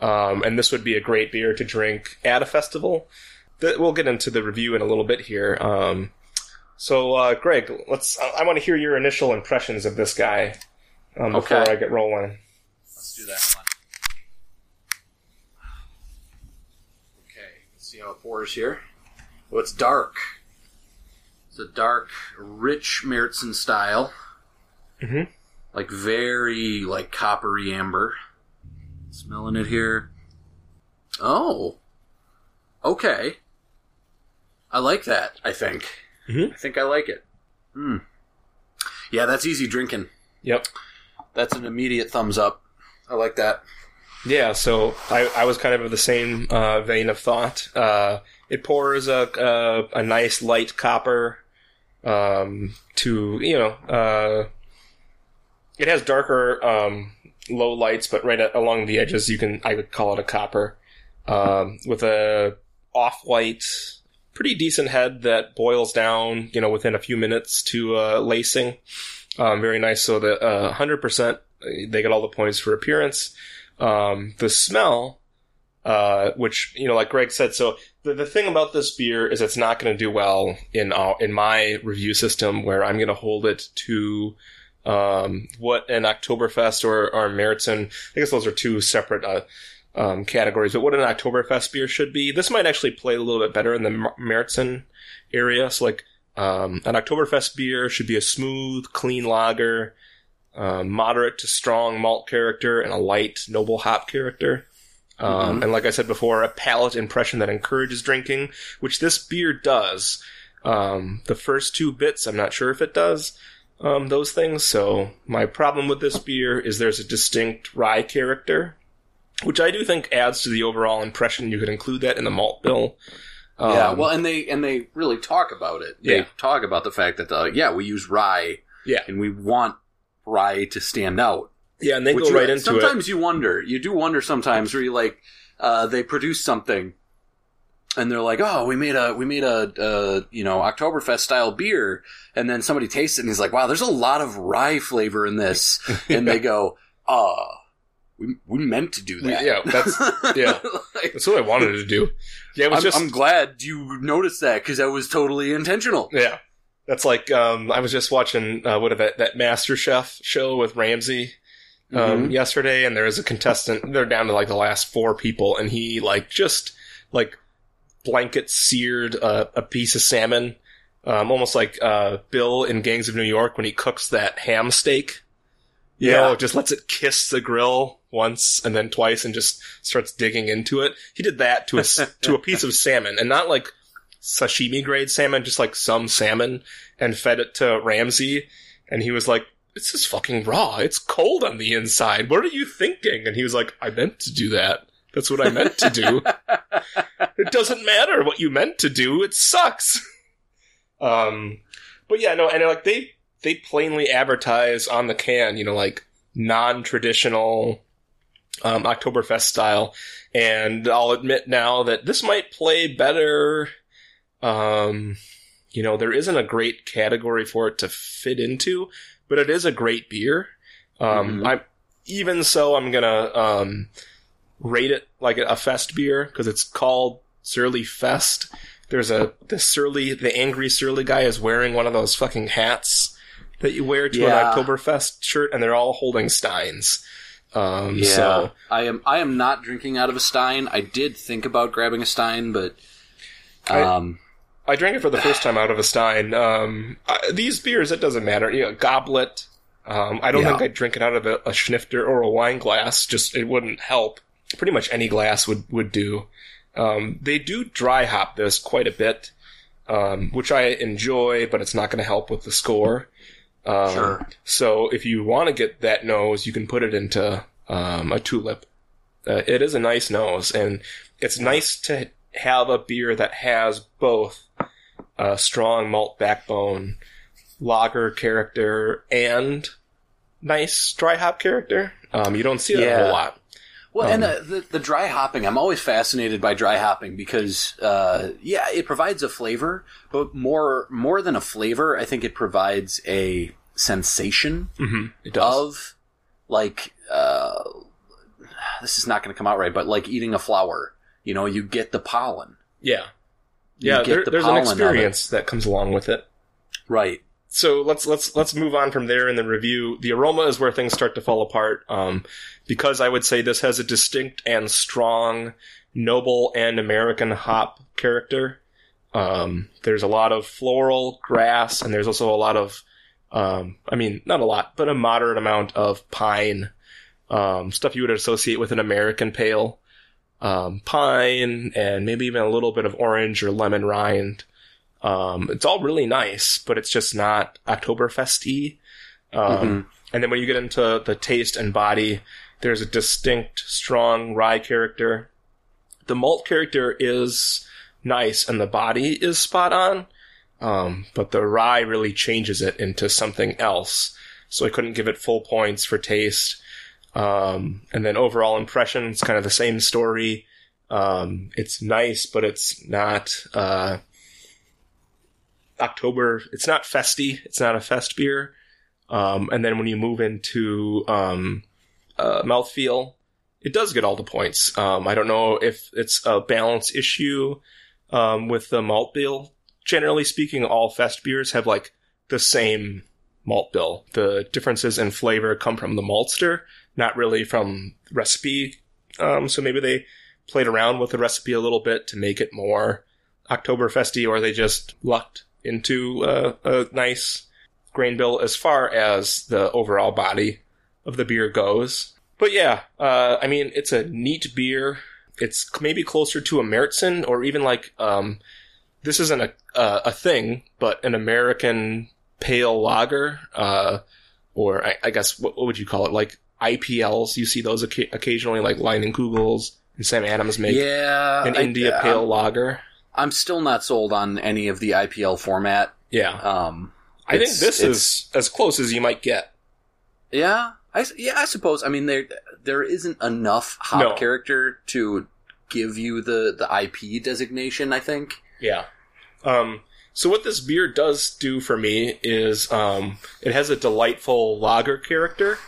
Um, and this would be a great beer to drink at a festival. Th- we'll get into the review in a little bit here. Um So, uh, Greg, let's. I, I want to hear your initial impressions of this guy um, before okay. I get rolling. Let's do that. Hold on. Okay, let's see how it pours here. Well, it's dark. It's a dark, rich Märzen style. Mm-hmm. Like very, like coppery amber. Smelling it here. Oh. Okay. I like that. I think. Mm-hmm. I think I like it. Mm. Yeah, that's easy drinking. Yep. That's an immediate thumbs up. I like that. Yeah, so I, I was kind of of the same uh, vein of thought. Uh, it pours a, a, a nice light copper um, to, you know, uh, it has darker um, low lights, but right at, along the edges, you can, I would call it a copper, um, with a off-white, pretty decent head that boils down, you know, within a few minutes to uh, lacing. Um, very nice. So the uh, one hundred percent, they get all the points for appearance. Um, the smell, uh, which, you know, like Greg said, so the, the thing about this beer is it's not going to do well in uh, in my review system, where I'm going to hold it to um, what an Oktoberfest or, or Märzen, I guess those are two separate uh, um, categories, but what an Oktoberfest beer should be. This might actually play a little bit better in the Märzen area. So like um, an Oktoberfest beer should be a smooth, clean lager, Uh, moderate to strong malt character, and a light, noble hop character. Um, mm-hmm. And like I said before, a palate impression that encourages drinking, which this beer does. Um, the first two bits, I'm not sure if it does um, those things. So my problem with this beer is there's a distinct rye character, which I do think adds to the overall impression. You could include that in the malt bill. Um, yeah, well, and they and they really talk about it. They yeah. talk about the fact that, uh, yeah, we use rye, yeah. and we want rye to stand out. Yeah, and they go right into it. Sometimes you wonder. You do wonder sometimes where you like uh, they produce something and they're like, "Oh, we made a we made a uh, you know, Oktoberfest style beer," and then somebody tastes it and he's like, "Wow, there's a lot of rye flavor in this." And they go, "Oh, we we meant to do that." Yeah, that's yeah. like, that's what I wanted to do. Yeah, it was I'm, just I'm glad you noticed that, cuz that was totally intentional. Yeah. That's like, um, I was just watching, uh, what is that, that MasterChef show with Ramsay, um, mm-hmm. yesterday, and there is a contestant, they're down to like the last four people, and he like just like blanket seared uh, a piece of salmon, um, almost like, uh, Bill in Gangs of New York when he cooks that ham steak. You yeah. know, just lets it kiss the grill once and then twice and just starts digging into it. He did that to a, to a piece of salmon, and not like sashimi grade salmon, just like some salmon, and fed it to Ramsay, and he was like, "This is fucking raw. It's cold on the inside. What are you thinking?" And he was like, "I meant to do that. That's what I meant to do." It doesn't matter what you meant to do. It sucks. Um, but yeah, no, and like they they plainly advertise on the can, you know, like non-traditional um, Oktoberfest style, and I'll admit now that this might play better. Um, you know, there isn't a great category for it to fit into, but it is a great beer. Um, mm-hmm. I even so, I'm gonna um rate it like a fest beer because it's called Surly Fest. There's a the Surly, the angry Surly guy is wearing one of those fucking hats that you wear to yeah. an Oktoberfest shirt, and they're all holding steins. Um, yeah, so. I am I am not drinking out of a stein. I did think about grabbing a stein, but um. I, I drank it for the first time out of a stein. Um, I, these beers, it doesn't matter. You know, goblet. Um, I don't yeah. think I'd drink it out of a, a schnifter or a wine glass. Just, it wouldn't help. Pretty much any glass would, would do. Um, they do dry hop this quite a bit, um, which I enjoy, but it's not going to help with the score. Um, sure. So if you want to get that nose, you can put it into um, a tulip. Uh, it is a nice nose, and it's nice to have a beer that has both a strong malt backbone, lager character, and nice dry hop character. Um, you don't see that yeah. a whole lot. Well, um, and uh, the, the dry hopping, I'm always fascinated by dry hopping because, uh, yeah, it provides a flavor, but more more than a flavor, I think it provides a sensation mm-hmm, it does. of, like, uh, this is not going to come out right, but like eating a flower. You know, you get the pollen. Yeah. Yeah, there, the there's an experience that comes along with it. Right. So let's let's let's move on from there in the review. The aroma is where things start to fall apart, um, because I would say this has a distinct and strong noble and American hop character. Um, there's a lot of floral, grass, and there's also a lot of, um, I mean, not a lot, but a moderate amount of pine, um, stuff you would associate with an American pale. Um, pine, and maybe even a little bit of orange or lemon rind. Um, it's all really nice, but it's just not Oktoberfest-y. Um, mm-hmm. And then when you get into the taste and body, there's a distinct, strong rye character. The malt character is nice, and the body is spot on, um, but the rye really changes it into something else. So I couldn't give it full points for taste. Um, and then overall impression, it's kind of the same story. Um, it's nice, but it's not, uh, October, it's not festy. It's not a fest beer. Um, and then when you move into, um, uh, mouthfeel, it does get all the points. Um, I don't know if it's a balance issue um, with the malt bill. Generally speaking, all fest beers have like the same malt bill. The differences in flavor come from the maltster, not really from recipe. Um, so maybe they played around with the recipe a little bit to make it more Oktoberfesty, or they just lucked into uh, a nice grain bill as far as the overall body of the beer goes. But yeah, uh, I mean, it's a neat beer. It's maybe closer to a Märzen, or even like, um, this isn't a, uh, a thing, but an American pale lager, uh, or I, I guess, what, what would you call it? Like I P Ls, you see those oca- occasionally, like Leinen Kugels and Sam Adams make yeah, an I, India I, pale I'm, lager. I'm still not sold on any of the I P L format. Yeah. Um, I think this is as close as you might get. Yeah. I, yeah, I suppose. I mean, there there isn't enough hop no. character to give you the, the I P designation, I think. Yeah. Um, so what this beer does do for me is um, it has a delightful lager character,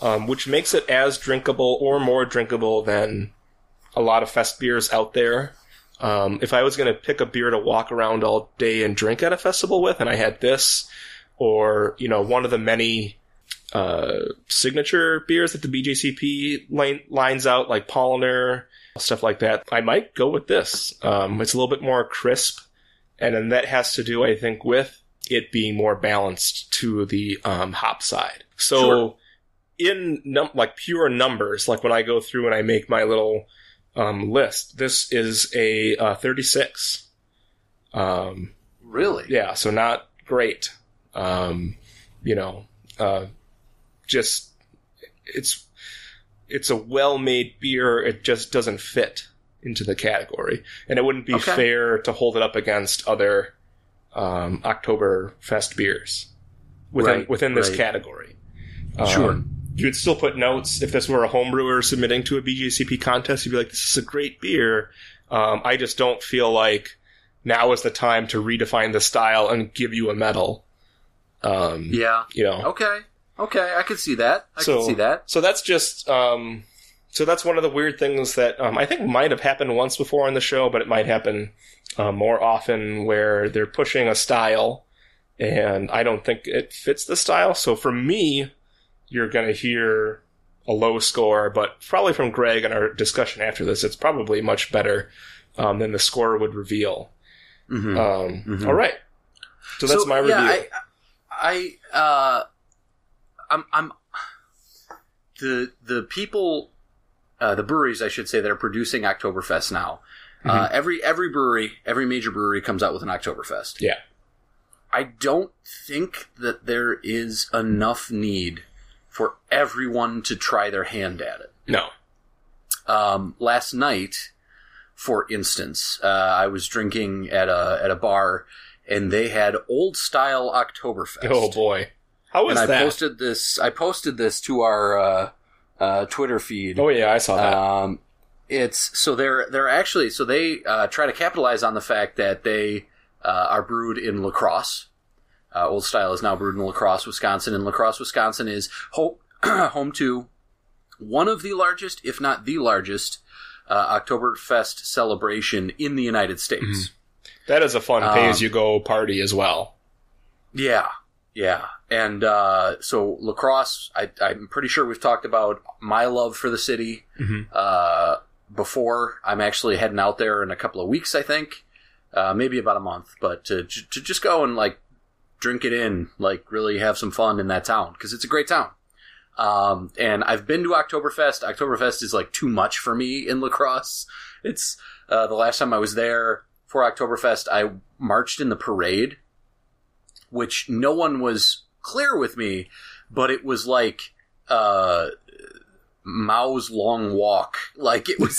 um, which makes it as drinkable or more drinkable than a lot of fest beers out there. Um, if I was going to pick a beer to walk around all day and drink at a festival with, and I had this, or, you know, one of the many... Uh, signature beers that the B J C P line, lines out, like Polliner, stuff like that, I might go with this. Um, it's a little bit more crisp, and then that has to do, I think, with it being more balanced to the um, hop side. So sure. in num- like pure numbers, like when I go through and I make my little um, list, this is a uh, thirty-six. Um, really? Yeah, so not great. Um, you know... Uh, Just it's it's a well-made beer. It just doesn't fit into the category, and it wouldn't be okay. fair to hold it up against other um, Oktoberfest beers within right, within this right. category. Um, sure, you would still put notes if this were a homebrewer submitting to a B J C P contest. You'd be like, "This is a great beer." Um, I just don't feel like now is the time to redefine the style and give you a medal. Um, yeah, you know, okay. Okay, I could see that. I so, could see that. So that's just, um, so that's one of the weird things that um, I think might have happened once before on the show, but it might happen uh, more often where they're pushing a style, and I don't think it fits the style. So for me, you're going to hear a low score, but probably from Greg in our discussion after this, it's probably much better um, than the score would reveal. Mm-hmm. Um, mm-hmm. All right. So that's so, my review. Yeah, I... I uh... I'm, I'm the the people, uh, the breweries, I should say, that are producing Oktoberfest now. Mm-hmm. Uh, every every brewery, every major brewery comes out with an Oktoberfest. Yeah, I don't think that there is enough need for everyone to try their hand at it. No. Um, last night, for instance, uh, I was drinking at a at a bar, and they had Old Style Oktoberfest. Oh boy. How was that? And I posted this. I posted this to our uh, uh, Twitter feed. Oh yeah, I saw that. Um, it's so they're they're actually so they uh, try to capitalize on the fact that they uh, are brewed in La Crosse. Uh, Old Style is now brewed in La Crosse, Wisconsin, and La Crosse, Wisconsin is ho- home to one of the largest, if not the largest, uh, Oktoberfest celebration in the United States. Mm-hmm. That is a fun um, pay-as-you-go party as well. Yeah. Yeah, and uh, so La Crosse, I, I'm pretty sure we've talked about my love for the city mm-hmm. uh, before. I'm actually heading out there in a couple of weeks, I think, uh, maybe about a month. But to, to just go and, like, drink it in, like, really have some fun in that town, because it's a great town. Um, and I've been to Oktoberfest. Oktoberfest is, like, too much for me in La Crosse. It's uh, the last time I was there for Oktoberfest, I marched in the parade, which no one was clear with me, but it was like uh, Mao's long walk. Like, it was,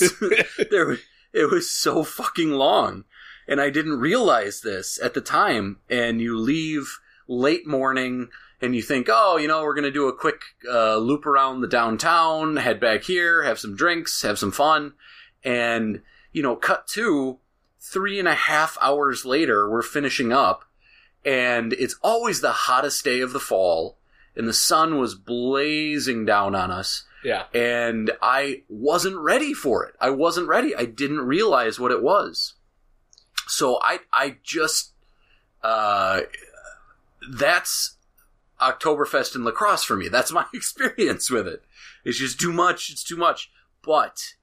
there was, it was so fucking long. And I didn't realize this at the time. And you leave late morning and you think, oh, you know, we're going to do a quick uh, loop around the downtown, head back here, have some drinks, have some fun. And, you know, cut to three and a half hours later, we're finishing up. And it's always the hottest day of the fall, and the sun was blazing down on us, Yeah. And I wasn't ready for it. I wasn't ready. I didn't realize what it was. So I, I just, uh, that's Oktoberfest in La Crosse for me. That's my experience with it. It's just too much. It's too much. But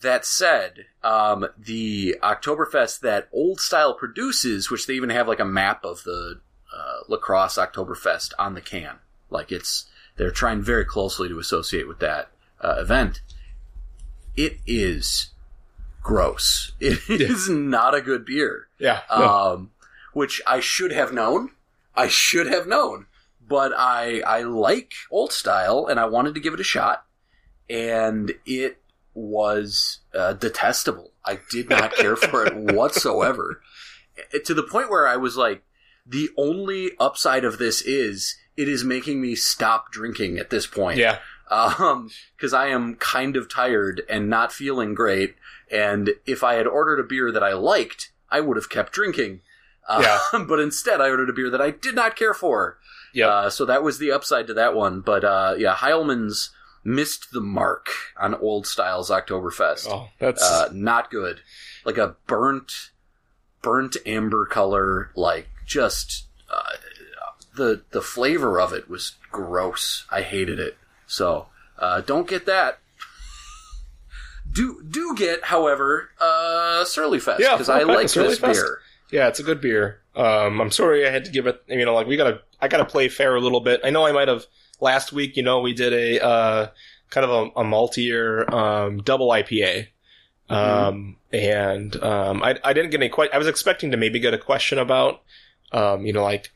that said, um, the Oktoberfest that Old Style produces, which they even have like a map of the uh, La Crosse Oktoberfest on the can. Like it's, they're trying very closely to associate with that uh, event. It is gross. It yeah. is not a good beer. Yeah. No. Um, which I should have known. I should have known. But I, I like Old Style, and I wanted to give it a shot. And it was uh, detestable. I did not care for it whatsoever. To the point where I was like, the only upside of this is it is making me stop drinking at this point. Yeah. Um, because I am kind of tired and not feeling great. And if I had ordered a beer that I liked, I would have kept drinking. Uh, yeah. But instead, I ordered a beer that I did not care for. Yeah. Uh, so that was the upside to that one. But uh, yeah, Heilmann's missed the mark on Old Style's Oktoberfest. Oh, that's uh, not good. Like a burnt, burnt amber color. Like just uh, the the flavor of it was gross. I hated it. So uh, don't get that. Do do get, however, uh, Surly Fest, because yeah, I like this Fest. Beer. Yeah, it's a good beer. Um, I'm sorry I had to give it. You know, like we gotta, I gotta play fair a little bit. I know I might have last week. You know, we did a uh, kind of a, a maltier um, double I P A, mm-hmm. um, and um, I, I didn't get any. Que- I was expecting to maybe get a question about, um, you know, like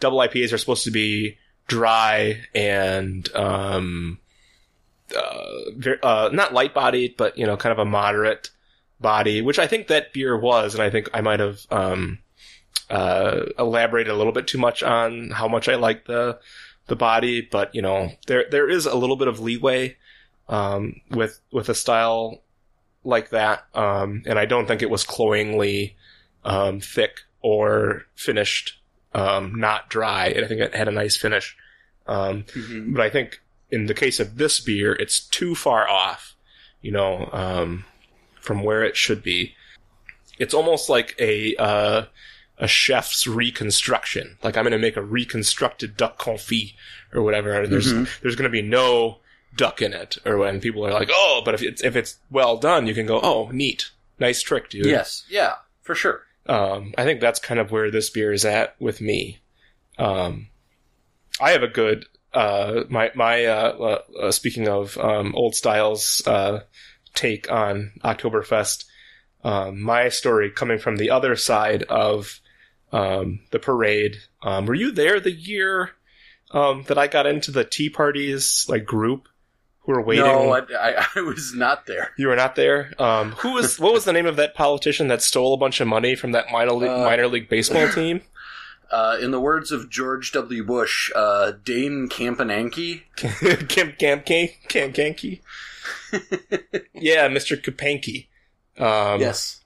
double I P As are supposed to be dry and um, uh, very, uh, not light bodied, but you know, kind of a moderate body, which I think that beer was, and I think I might have um, uh, elaborated a little bit too much on how much I like the the body, but you know there there is a little bit of leeway um, with with a style like that, um, and I don't think it was cloyingly um, thick or finished, um, not dry. And I think it had a nice finish, um, mm-hmm. but I think in the case of this beer, it's too far off. You know. Um, from where it should be. It's almost like a uh, a chef's reconstruction. Like, I'm going to make a reconstructed duck confit or whatever. And there's mm-hmm. there's going to be no duck in it. Or when people are like, oh, but if it's, if it's well done, you can go, oh, neat. Nice trick, dude. Yes. Yeah, for sure. Um, I think that's kind of where this beer is at with me. Um, I have a good... Uh, my my uh, uh, Speaking of um, Old Styles... Uh, take on Oktoberfest. Um, my story coming from the other side of um, the parade. Um, were you there the year um, that I got into the tea parties like group who were waiting? No, I, I, I was not there. You were not there. Um, who was? What was the name of that politician that stole a bunch of money from that minor league, uh, minor league baseball team? Uh, in the words of George W. Bush, uh, Dane Kapanke. Kapanke. Kapanke. Yeah, Mister Kapanke. Um, yes.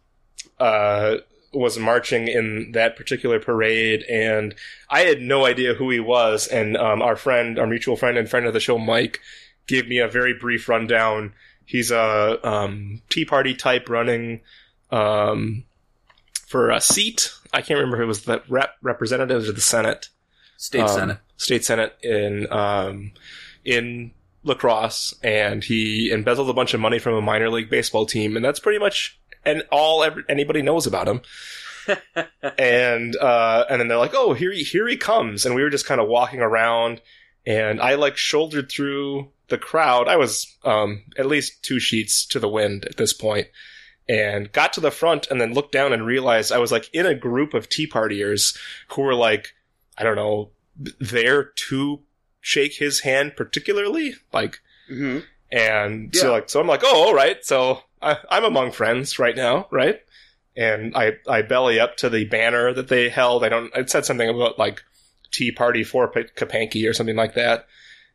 Uh, was marching in that particular parade, and I had no idea who he was. And um, our friend, our mutual friend and friend of the show, Mike, gave me a very brief rundown. He's a um, Tea Party type running um, for a seat. I can't remember if it was the rep representatives or the Senate. State um, Senate. State Senate in um, in. La Crosse, and he embezzled a bunch of money from a minor league baseball team, and that's pretty much and all every, anybody knows about him. and uh, and then they're like, "Oh, here he here he comes!" And we were just kind of walking around, and I like shouldered through the crowd. I was um, at least two sheets to the wind at this point, and got to the front, and then looked down and realized I was like in a group of tea partiers who were like, I don't know, there to shake his hand particularly, like, mm-hmm. and yeah. so like, so I'm like, oh, all right, so I, I'm among friends right now, right? And I, I belly up to the banner that they held. I don't, it said something about like Tea Party for Kapanke or something like that.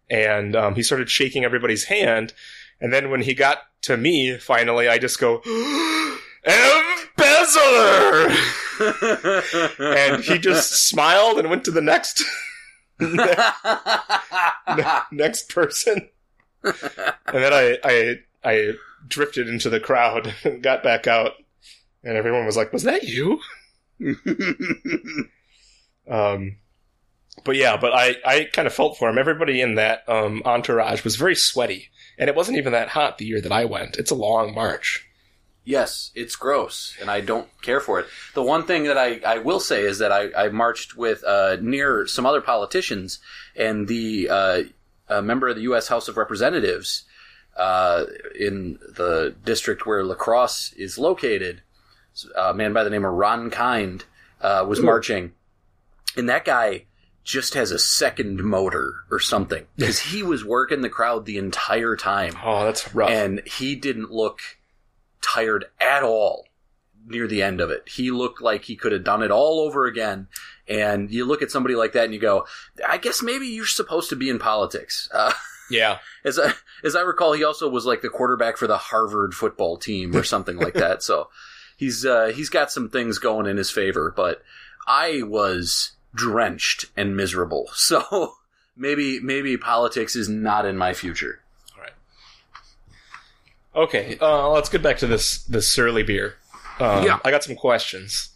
And um, he started shaking everybody's hand, and then when he got to me, finally, I just go, embezzler, and he just smiled and went to the next. next person And then I, I I drifted into the crowd and got back out, and everyone was like, "Was that you?" um, but yeah, but I, I kind of felt for him. Everybody in that um, entourage was very sweaty, and it wasn't even that hot the year that I went. It's a long march. Yes, it's gross, and I don't care for it. The one thing that I, I will say is that I, I marched with uh, near some other politicians, and the uh, a member of the U S House of Representatives uh, in the district where La Crosse is located, a man by the name of Ron Kind, uh, was Ooh. marching. And that guy just has a second motor or something, because he was working the crowd the entire time. Oh, that's rough. And he didn't look tired at all near the end of it. He looked like he could have done it all over again. And you look at somebody like that and you go, I guess maybe you're supposed to be in politics. Uh, yeah. As I, as I recall, he also was like the quarterback for the Harvard football team or something like that. So he's, uh, he's got some things going in his favor, but I was drenched and miserable. So maybe, maybe politics is not in my future. Okay, uh, let's get back to this, this Surly beer. Um, yeah. I got some questions.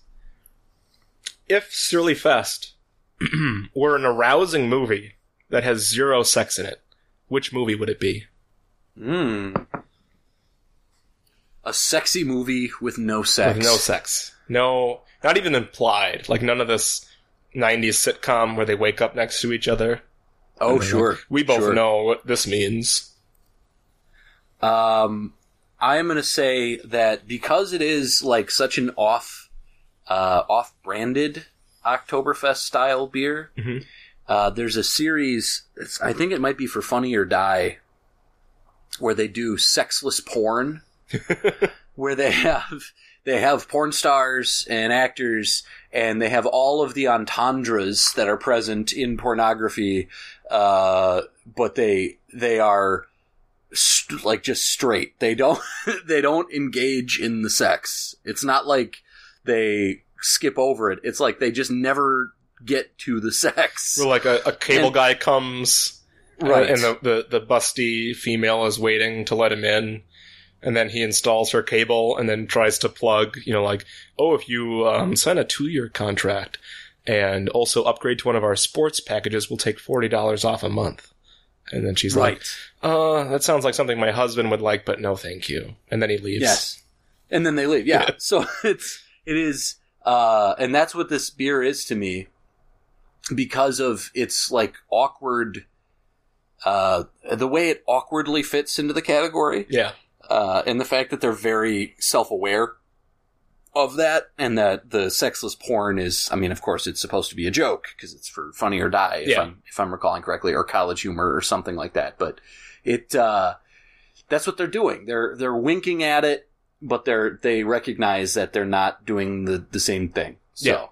If Surly Fest were an arousing movie that has zero sex in it, which movie would it be? Mm. A sexy movie with no sex. With no sex. No, not even implied. Like, none of this nineties sitcom where they wake up next to each other. Oh, sure. Like, we both sure. know what this means. Um, I'm going to say that because it is like such an off, uh, off-branded Oktoberfest style beer, mm-hmm. uh, there's a series, it's, I think it might be for Funny or Die, where they do sexless porn, where they have, they have porn stars and actors, and they have all of the entendres that are present in pornography, uh, but they, they are, St- like just straight. They don't they don't engage in the sex. It's not like they skip over it. It's like they just never get to the sex. Well, like a, a cable and, guy comes right uh, and the, the, the busty female is waiting to let him in, and then he installs her cable and then tries to plug, you know, like, oh, if you um, sign a two-year contract and also upgrade to one of our sports packages, we'll take forty dollars off a month. And then she's right. like, uh, that sounds like something my husband would like, but no, thank you. And then he leaves. Yes. And then they leave. Yeah. yeah. So it's, it is, uh, and that's what this beer is to me, because of its like awkward, uh, the way it awkwardly fits into the category. Yeah. Uh, and the fact that they're very self-aware of that, and that the sexless porn is, I mean, of course, it's supposed to be a joke because it's for Funny or Die, if, yeah. I'm, if I'm recalling correctly, or College Humor or something like that. But it, uh, that's what they're doing. They're they're winking at it, but they're they recognize that they're not doing the, the same thing. So.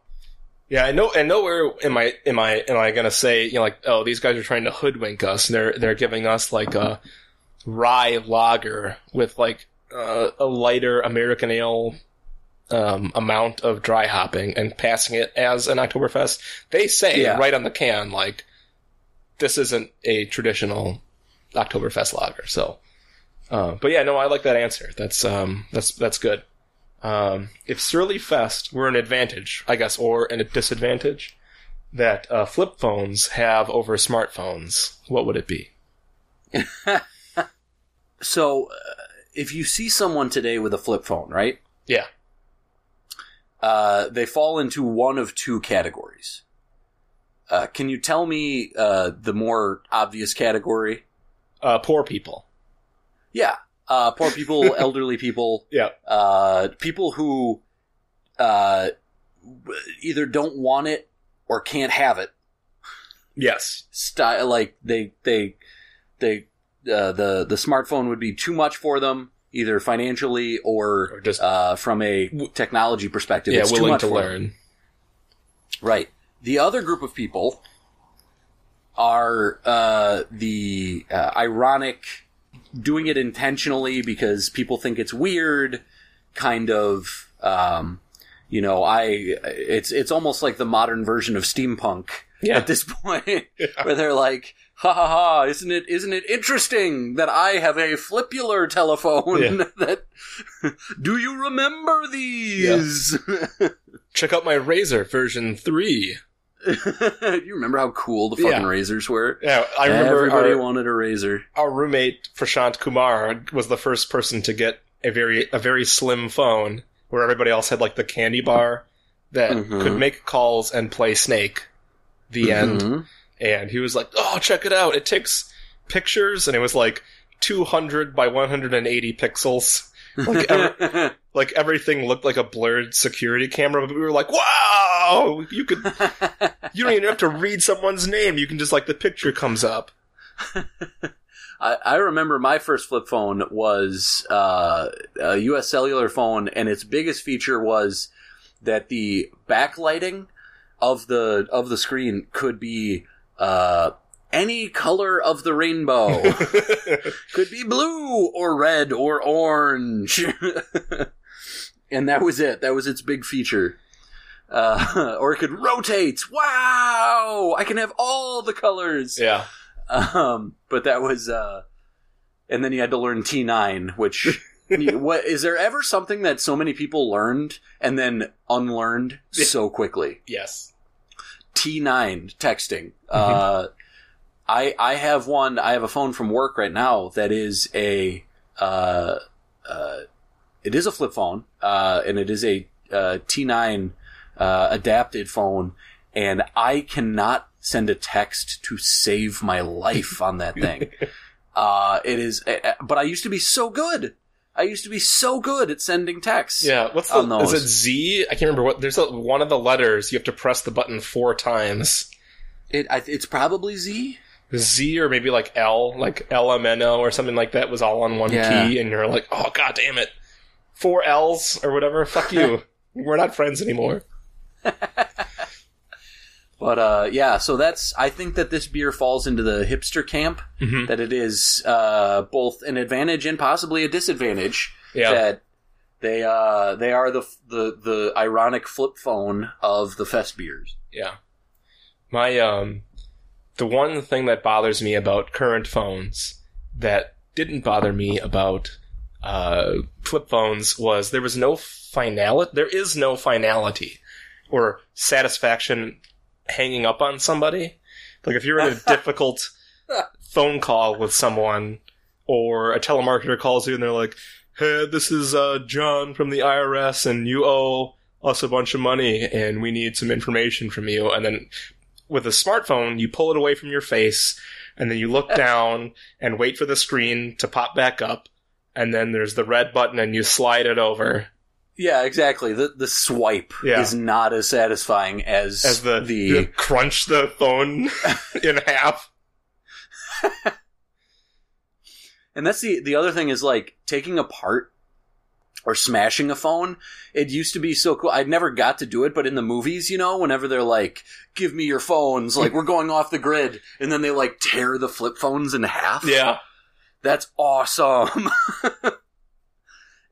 Yeah, yeah. And no, and nowhere am I am I am I gonna say, you know, like, oh, these guys are trying to hoodwink us. They're they're giving us like a rye lager with like uh, a lighter American ale. Um, amount of dry hopping and passing it as an Oktoberfest. They say yeah. right on the can, like, this isn't a traditional Oktoberfest lager. So, uh, but yeah, no, I like that answer. That's um, that's that's good. Um, if Surly Fest were an advantage, I guess, or a disadvantage that uh, flip phones have over smartphones, what would it be? So, uh, if you see someone today with a flip phone, right? Yeah. Uh, they fall into one of two categories. Uh, can you tell me uh, the more obvious category? Uh, poor people. Yeah. Uh, poor people, elderly people. Yeah. Uh, people who uh, either don't want it or can't have it. Yes. Sty- like they, they, they, uh, the, the smartphone would be too much for them. Either financially or, or just, uh, from a technology perspective. Yeah, it's willing too much to learn. Right. The other group of people are uh, the uh, ironic, doing it intentionally because people think it's weird, kind of, um, you know, I. It's, it's almost like the modern version of steampunk yeah. at this point, yeah. where they're like, ha ha ha, isn't it, isn't it interesting that I have a flippular telephone? Yeah. That, do you remember these? Yeah. Check out my Razor version three. You remember how cool the fucking yeah. razors were? Yeah, I remember. Everybody our, wanted a razor. Our roommate, Prashant Kumar, was the first person to get a very a very slim phone where everybody else had like the candy bar that mm-hmm. could make calls and play Snake. The mm-hmm. end. And he was like, oh, check it out. It takes pictures, and it was like two hundred by one hundred eighty pixels. Like, every, like everything looked like a blurred security camera, but we were like, wow! You could, you don't even have to read someone's name. You can just, like, the picture comes up. I, I remember my first flip phone was uh, a U S Cellular phone, and its biggest feature was that the backlighting of the of the screen could be uh, any color of the rainbow. Could be blue or red or orange. And that was it. That was its big feature. Uh, or it could rotate. Wow! I can have all the colors. Yeah. Um, but that was... Uh, and then you had to learn T nine, which... What, is there ever something that so many people learned and then unlearned so quickly? Yes. T nine texting. Mm-hmm. Uh, I I have one. I have a phone from work right now that is a uh, uh, it is a flip phone, uh, and it is a uh, T nine uh, adapted phone, and I cannot send a text to save my life on that thing. uh, it is, but I used to be so good. I used to be so good at sending texts. Yeah, what's the, on those. Is it Z? I can't remember what. There's a, one of the letters you have to press the button four times. It I, it's probably Z. Z or maybe like L, like L M N O or something like that was all on one yeah. key, and you're like, oh god damn it, four L's or whatever. Fuck you. We're not friends anymore. But uh, yeah, so that's. I think that this beer falls into the hipster camp. Mm-hmm. That it is uh, both an advantage and possibly a disadvantage. Yeah. That they uh, they are the the the ironic flip phone of the fest beers. Yeah. My um, the one thing that bothers me about current phones that didn't bother me about uh, flip phones was there was no finality. There is no finality or satisfaction. Hanging up on somebody. Like if you're in a difficult phone call with someone or a telemarketer calls you and they're like, hey, this is uh, John from the I R S and you owe us a bunch of money and we need some information from you. And then with a smartphone, you pull it away from your face and then you look down and wait for the screen to pop back up. And then there's the red button and you slide it over. Yeah, exactly. The the swipe yeah. is not as satisfying as, as the, the... the crunch the phone in half. And that's the, the other thing is, like, taking apart or smashing a phone. It used to be so cool. I'd never got to do it, but in the movies, you know, whenever they're like, give me your phones, like, we're going off the grid. And then they, like, tear the flip phones in half. Yeah. That's awesome.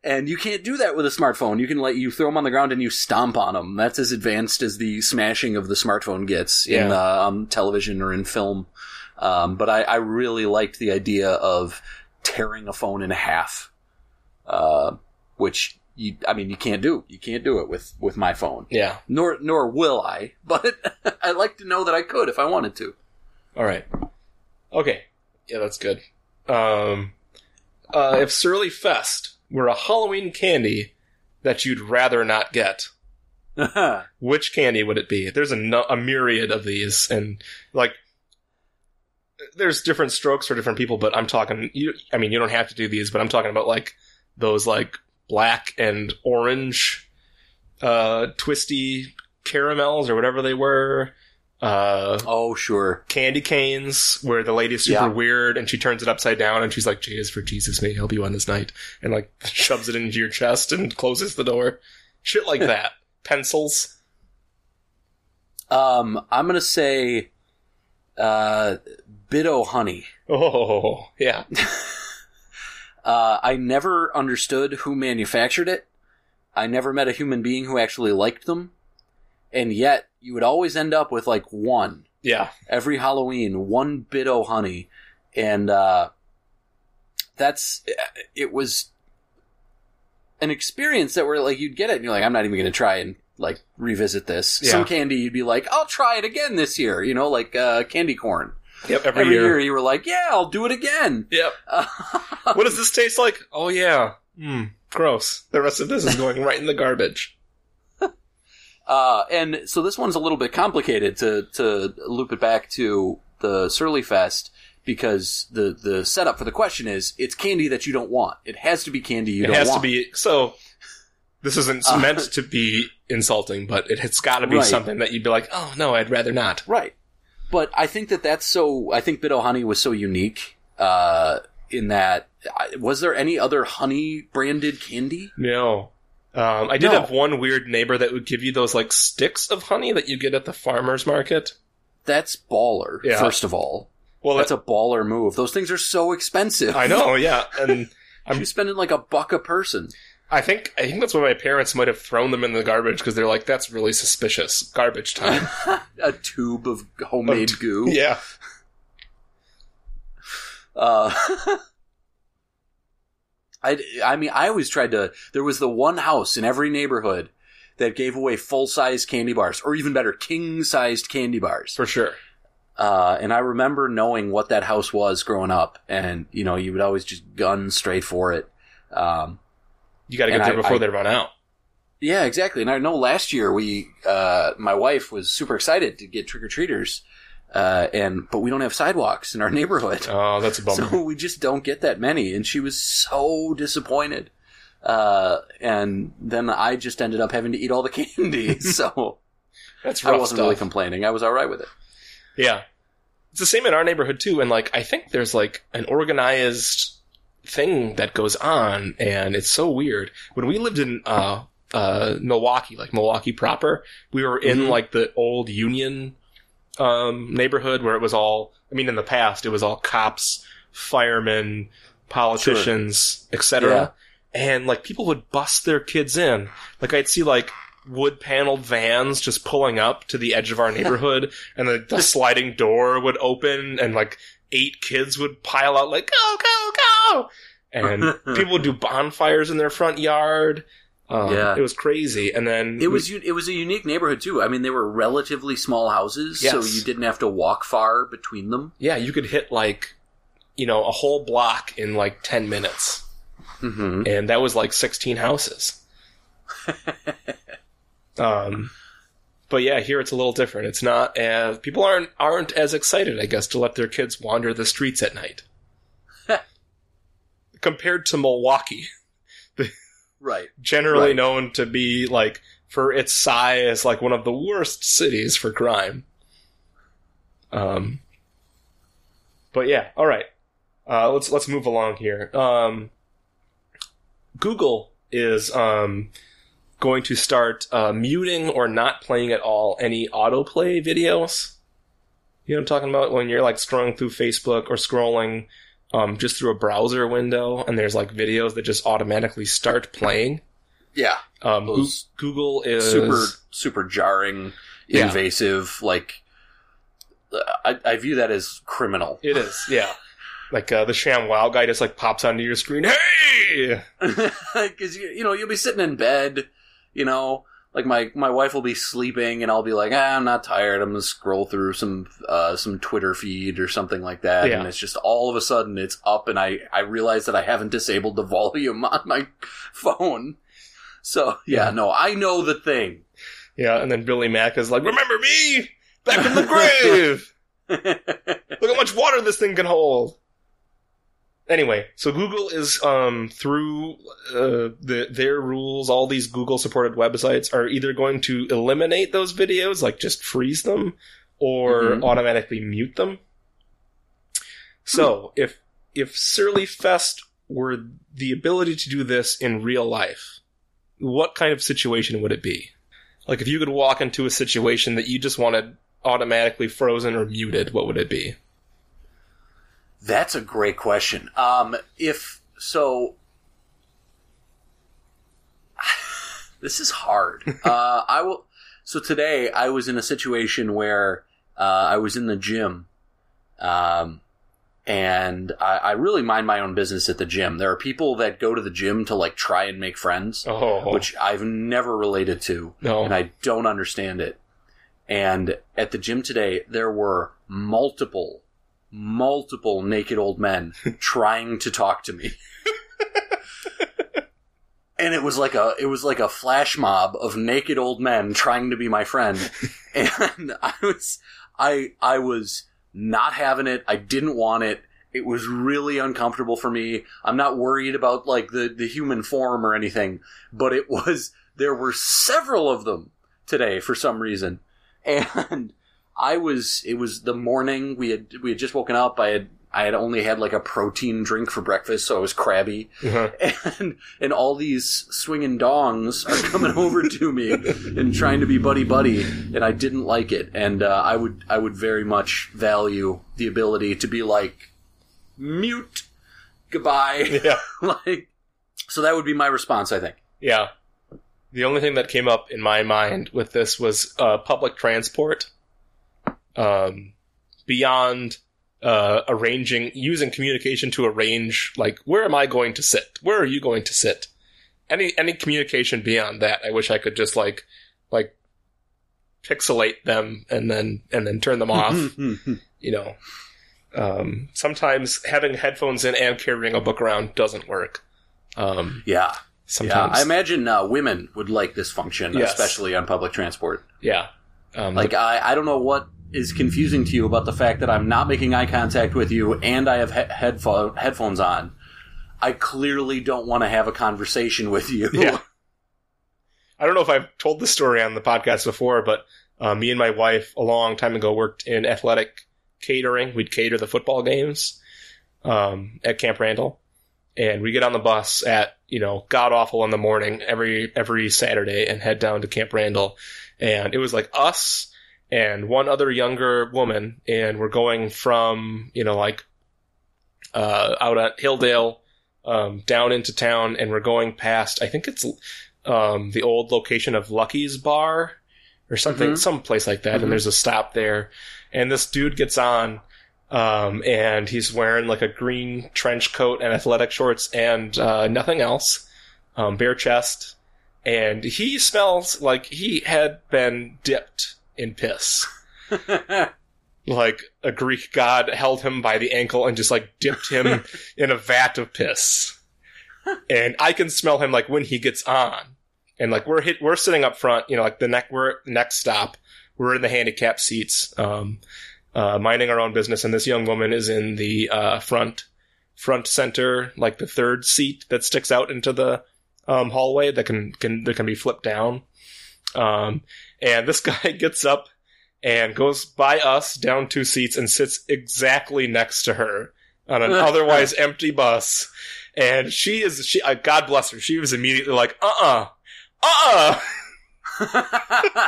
And you can't do that with a smartphone. You can let you throw them on the ground and you stomp on them. That's as advanced as the smashing of the smartphone gets in yeah. um, television or in film. Um, but I, I really liked the idea of tearing a phone in half, uh, which you, I mean you can't do. You can't do it with, with my phone. Yeah. Nor nor will I. But I like to know that I could if I wanted to. All right. Okay. Yeah, that's good. Um, uh, if Surly Fest were a Halloween candy that you'd rather not get, which candy would it be? There's a, no- a myriad of these, and like, there's different strokes for different people, but I'm talking, you, I mean, you don't have to do these, but I'm talking about like, those like, black and orange, uh, twisty caramels or whatever they were. Uh, oh, sure. Candy canes, where the lady's super yeah. weird, and she turns it upside down, and she's like, J is for Jesus, may help you on this night. And, like, shoves it into your chest and closes the door. Shit like that. Pencils. Um, I'm gonna say, uh, Bitto Honey. Oh, yeah. uh, I never understood who manufactured it. I never met a human being who actually liked them. And yet, you would always end up with, like, one. Yeah. Every Halloween, one bit o' honey. And uh, that's, it was an experience that where like you'd get it and you're like, I'm not even going to try and like revisit this. Yeah. Some candy you'd be like, I'll try it again this year, you know, like uh, candy corn. Yep. Every, Every year. year you were like, yeah, I'll do it again. Yep. What does this taste like? Oh, yeah. Mm, gross. The rest of this is going right in the garbage. Uh, and so this one's a little bit complicated to, to loop it back to the Surly Fest, because the, the setup for the question is, it's candy that you don't want. It has to be candy you it don't want. It has to be, so this isn't uh, meant to be insulting, but it, it's gotta be right. something that you'd be like, oh no, I'd rather not. Right. But I think that that's so, I think Bit O' Honey was so unique, uh, in that, was there any other honey branded candy? No. Um, I did no. have one weird neighbor that would give you those, like, sticks of honey that you get at the farmer's market. That's baller, yeah. first of all. Well, That's that, a baller move. Those things are so expensive. I know, yeah. And I'm You're spending, like, a buck a person. I think I think that's why my parents might have thrown them in the garbage, because they're like, that's really suspicious. Garbage time. A tube of homemade t- goo. Yeah. Uh... I, I mean, I always tried to... There was the one house in every neighborhood that gave away full-size candy bars, or even better, king-sized candy bars. For sure. Uh, and I remember knowing what that house was growing up, and, you know, you would always just gun straight for it. Um, you got to get there I, before I, they run out. Yeah, exactly. And I know last year we... Uh, my wife was super excited to get trick-or-treaters, Uh, and but we don't have sidewalks in our neighborhood. Oh, that's a bummer. So we just don't get that many. And she was so disappointed. Uh, and then I just ended up having to eat all the candy. So that's rough I wasn't stuff. really complaining. I was all right with it. Yeah. It's the same in our neighborhood, too. And, like, I think there's, like, an organized thing that goes on. And it's so weird. When we lived in uh, uh, Milwaukee, like Milwaukee proper, we were in, mm-hmm. like, the old Union Um, neighborhood where it was all, I mean, in the past, it was all cops, firemen, politicians, sure. et cetera. Yeah. And, like, people would bust their kids in. Like, I'd see, like, wood-paneled vans just pulling up to the edge of our neighborhood, and the, the sliding door would open, and, like, eight kids would pile out, like, go, go, go! And people would do bonfires in their front yard. Um, yeah, it was crazy, and then it was we, it was a unique neighborhood too. I mean, they were relatively small houses, yes. so you didn't have to walk far between them. Yeah, you could hit like you know a whole block in like ten minutes, mm-hmm. and that was like sixteen houses. um, but yeah, here it's a little different. It's not as people aren't aren't as excited, I guess, to let their kids wander the streets at night compared to Milwaukee. Right. Generally right. known to be, like, for its size, like, one of the worst cities for crime. Um, but yeah, all right. Uh, let's let's move along here. Um, Google is um, going to start uh, muting or not playing at all any autoplay videos. You know what I'm talking about? When you're, like, scrolling through Facebook or scrolling... Um, just through a browser window, and there's like videos that just automatically start playing. Yeah, um, Those Google is super, super jarring, yeah. invasive. Like, I, I view that as criminal. It is, yeah. Like uh, the ShamWow guy just like pops onto your screen. Hey, because you, you know you'll be sitting in bed, you know. Like, my, my wife will be sleeping, and I'll be like, ah, I'm not tired. I'm going to scroll through some uh, some Twitter feed or something like that. Yeah. And it's just all of a sudden it's up, and I, I realize that I haven't disabled the volume on my phone. So, yeah, yeah. no, I know the thing. Yeah, and then Billy Mack is like, remember me? Back in the grave! Look how much water this thing can hold! Anyway, so Google is, um, through uh, the, their rules, all these Google-supported websites are either going to eliminate those videos, like just freeze them, or mm-hmm. automatically mute them. So, if if Surly Fest were the ability to do this in real life, what kind of situation would it be? Like, if you could walk into a situation that you just wanted automatically frozen or muted, what would it be? That's a great question. Um, if so, this is hard. Uh, I will. So today I was in a situation where uh, I was in the gym. Um, and I, I really mind my own business at the gym. There are people that go to the gym to like try and make friends, oh. which I've never related to. No. And I don't understand it. And at the gym today, there were multiple, multiple naked old men trying to talk to me. And it was like a it was like a flash mob of naked old men trying to be my friend, and I was I I was not having it. I didn't want it. It was really uncomfortable for me. I'm not worried about like the the human form or anything, but it was there were several of them today for some reason, and I was it was the morning we had we had just woken up. I had. I had only had like a protein drink for breakfast, so I was crabby. Uh-huh. And and all these swinging dongs are coming over to me and trying to be buddy-buddy, and I didn't like it. And uh, I would I would very much value the ability to be like, mute, goodbye. Yeah. Like, so that would be my response, I think. Yeah. The only thing that came up in my mind with this was uh, public transport. Um, beyond... Uh, arranging, using communication to arrange, like, where am I going to sit? Where are you going to sit? Any any communication beyond that, I wish I could just like like pixelate them and then and then turn them off. You know, um, sometimes having headphones in and carrying a book around doesn't work. Um, yeah, sometimes yeah. I imagine uh, women would like this function, yes. especially on public transport. Yeah, um, like the- I I don't know what. Is confusing to you about the fact that I'm not making eye contact with you and I have he- headfo- headphones on. I clearly don't want to have a conversation with you. Yeah. I don't know if I've told this story on the podcast before, but uh, me and my wife a long time ago worked in athletic catering. We'd cater the football games um, at Camp Randall. And we get on the bus at, you know, god awful in the morning every every Saturday and head down to Camp Randall. And it was like us and one other younger woman, and we're going from, you know, like, uh, out at Hilldale, um, down into town, and we're going past, I think it's, um, the old location of Lucky's Bar, or something, mm-hmm. some place like that, mm-hmm. and there's a stop there, and this dude gets on, um, and he's wearing, like, a green trench coat and athletic shorts and, uh, nothing else, um, bare chest, and he smells like he had been dipped in piss. Like a Greek god held him by the ankle and just like dipped him in a vat of piss. And I can smell him like when he gets on. And like we're hit, we're sitting up front, you know, like the neck, we're next stop. We're in the handicapped seats, um, uh, minding our own business. And this young woman is in the, uh, front, front center, like the third seat that sticks out into the, um, hallway that can, can, that can be flipped down. Um, and this guy gets up and goes by us down two seats and sits exactly next to her on an otherwise empty bus. And she is, she, uh, God bless her. She was immediately like, uh-uh, uh-uh.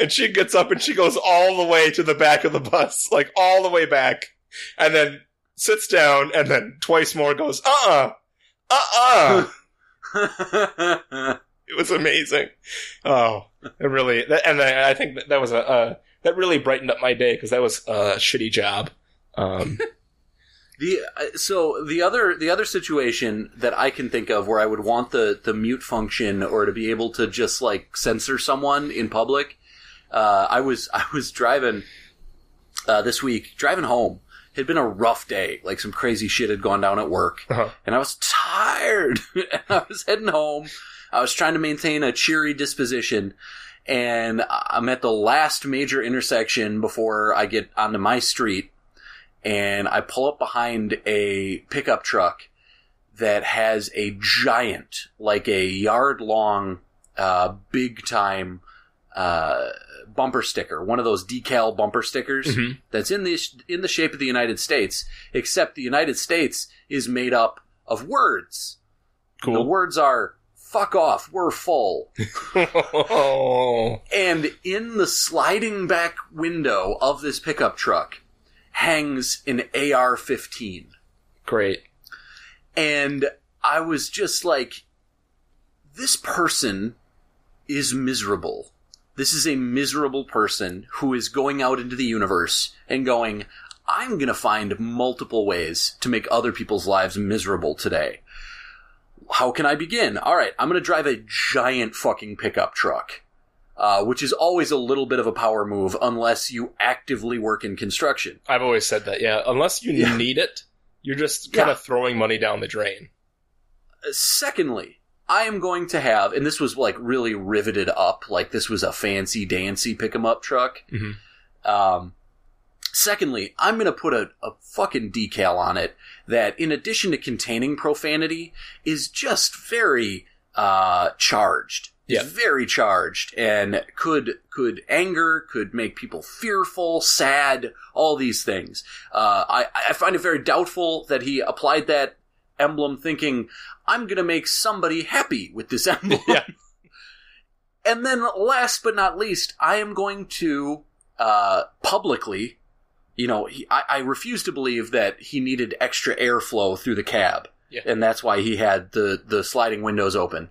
And she gets up and she goes all the way to the back of the bus, like all the way back, and then sits down and then twice more goes, uh-uh, uh-uh. It was amazing. Oh, it really. And I think that, that was a uh, that really brightened up my day because that was a shitty job. Um, the so the other the other situation that I can think of where I would want the the mute function or to be able to just like censor someone in public. Uh, I was I was driving uh, this week, driving home. It had been a rough day. Like some crazy shit had gone down at work, uh-huh. and I was tired. And I was heading home. I was trying to maintain a cheery disposition, and I'm at the last major intersection before I get onto my street, and I pull up behind a pickup truck that has a giant, like a yard-long, uh, big-time uh, bumper sticker, one of those decal bumper stickers mm-hmm. that's in the, in the shape of the United States, except the United States is made up of words. Cool. The words are... Fuck off, we're full. Oh. And in the sliding back window of this pickup truck hangs an A R fifteen. Great. And I was just like, this person is miserable. This is a miserable person who is going out into the universe and going, I'm going to find multiple ways to make other people's lives miserable today. How can I begin? All right, I'm going to drive a giant fucking pickup truck, uh, which is always a little bit of a power move unless you actively work in construction. I've always said that, yeah. Unless you yeah. need it, you're just kind yeah. of throwing money down the drain. Uh, secondly, I am going to have, and this was like really riveted up, like this was a fancy dancy pick 'em up truck. Mm-hmm. Um, secondly, I'm going to put a, a fucking decal on it that, in addition to containing profanity, is just very uh, charged. Yeah. It's very charged and could could anger, could make people fearful, sad, all these things. Uh, I, I find it very doubtful that he applied that emblem thinking, I'm going to make somebody happy with this emblem. Yeah. And then last but not least, I am going to uh, publicly, you know, he, I, I refuse to believe that he needed extra airflow through the cab. Yeah. And that's why he had the, the sliding windows open.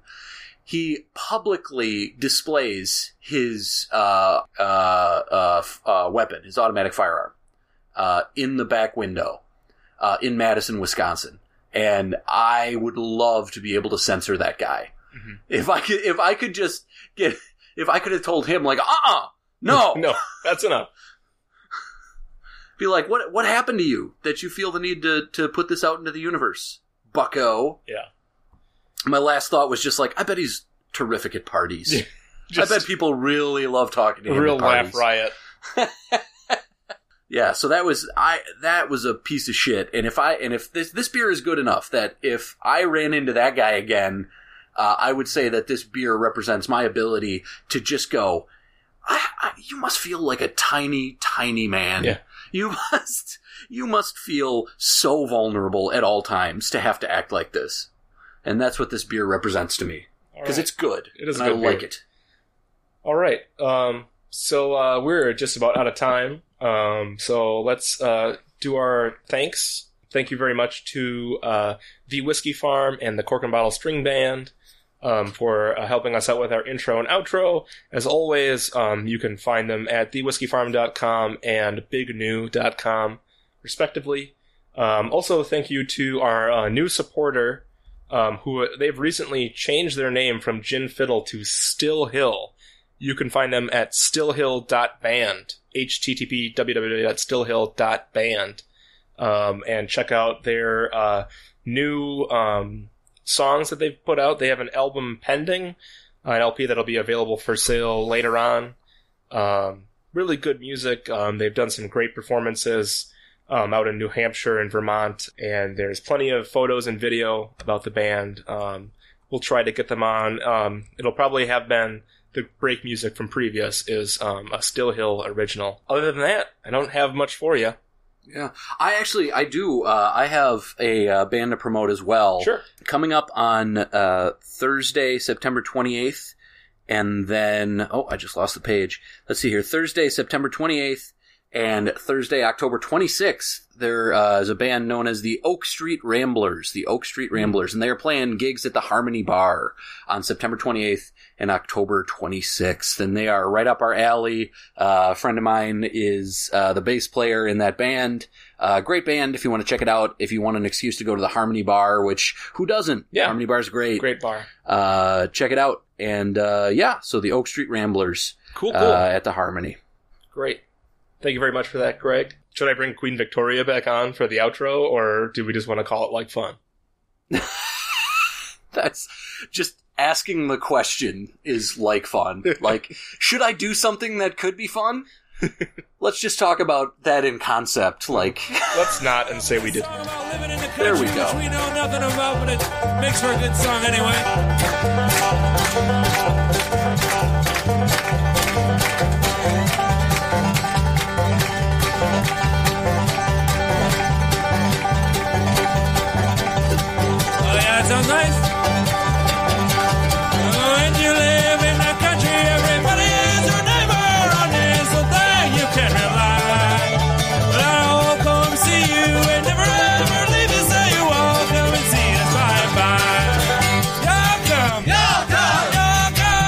He publicly displays his uh, uh, uh, uh, weapon, his automatic firearm, uh, in the back window uh, in Madison, Wisconsin. And I would love to be able to censor that guy. Mm-hmm. If I could, if I could just get, if I could have told him like, uh-uh, no, no, that's enough. Be like, what, what happened to you that you feel the need to, to put this out into the universe, bucko? Yeah. My last thought was just like, I bet he's terrific at parties. Just I bet people really love talking to him. Real at parties. Laugh riot. Yeah, so that was I. That was a piece of shit. And if I and if this this beer is good enough that if I ran into that guy again, uh, I would say that this beer represents my ability to just go. I, I, you must feel like a tiny, tiny man. Yeah. You must. You must feel so vulnerable at all times to have to act like this. And that's what this beer represents to me because right. it's good. It is. And good I beer. Like it. All right. Um. So uh, we're just about out of time. Um, so let's, uh, do our thanks. Thank you very much to, uh, the Whiskey Farm and the Cork and Bottle String Band, um, for uh, helping us out with our intro and outro. As always, um, you can find them at the whiskey farm dot com and big new dot com, respectively. Um, also thank you to our uh, new supporter, um, who they've recently changed their name from Gin Fiddle to Still Hill. You can find them at still hill dot band, H T T P w w w dot still hill dot band, um, and check out their uh, new um, songs that they've put out. They have an album pending, an L P that'll be available for sale later on. Um, really good music. Um, they've done some great performances um, out in New Hampshire and Vermont, and there's plenty of photos and video about the band. Um, we'll try to get them on. Um, it'll probably have been... The break music from previous is um, a Still Hill original. Other than that, I don't have much for you. Yeah, I actually, I do. Uh, I have a uh, band to promote as well. Sure. Coming up on uh, Thursday, September twenty-eighth, and then, oh, I just lost the page. Let's see here. Thursday, September twenty-eighth, and Thursday, October twenty-sixth, there uh, is a band known as the Oak Street Ramblers, the Oak Street Ramblers, and they are playing gigs at the Harmony Bar on September twenty-eighth and October twenty-sixth, and they are right up our alley. Uh, a friend of mine is uh, the bass player in that band. Uh, great band if you want to check it out, if you want an excuse to go to the Harmony Bar, which who doesn't? Yeah. Harmony Bar's great. Great bar. Uh, check it out. And uh, yeah, so the Oak Street Ramblers cool, cool. Uh, at the Harmony. Great. Thank you very much for that, Greg. Should I bring Queen Victoria back on for the outro, or do we just want to call it like fun? That's just asking the question is like fun. Like, should I do something that could be fun? Let's just talk about that in concept. Like, let's not and say we didn't. The there we go. We know nothing about, but it makes for a good song anyway. Sounds nice. When you live in the country, everybody is your neighbor on this whole thing. You can rely. But I'll come see you and never ever leave you. Say you all come and see us bye bye. Y'all come, y'all come, y'all come.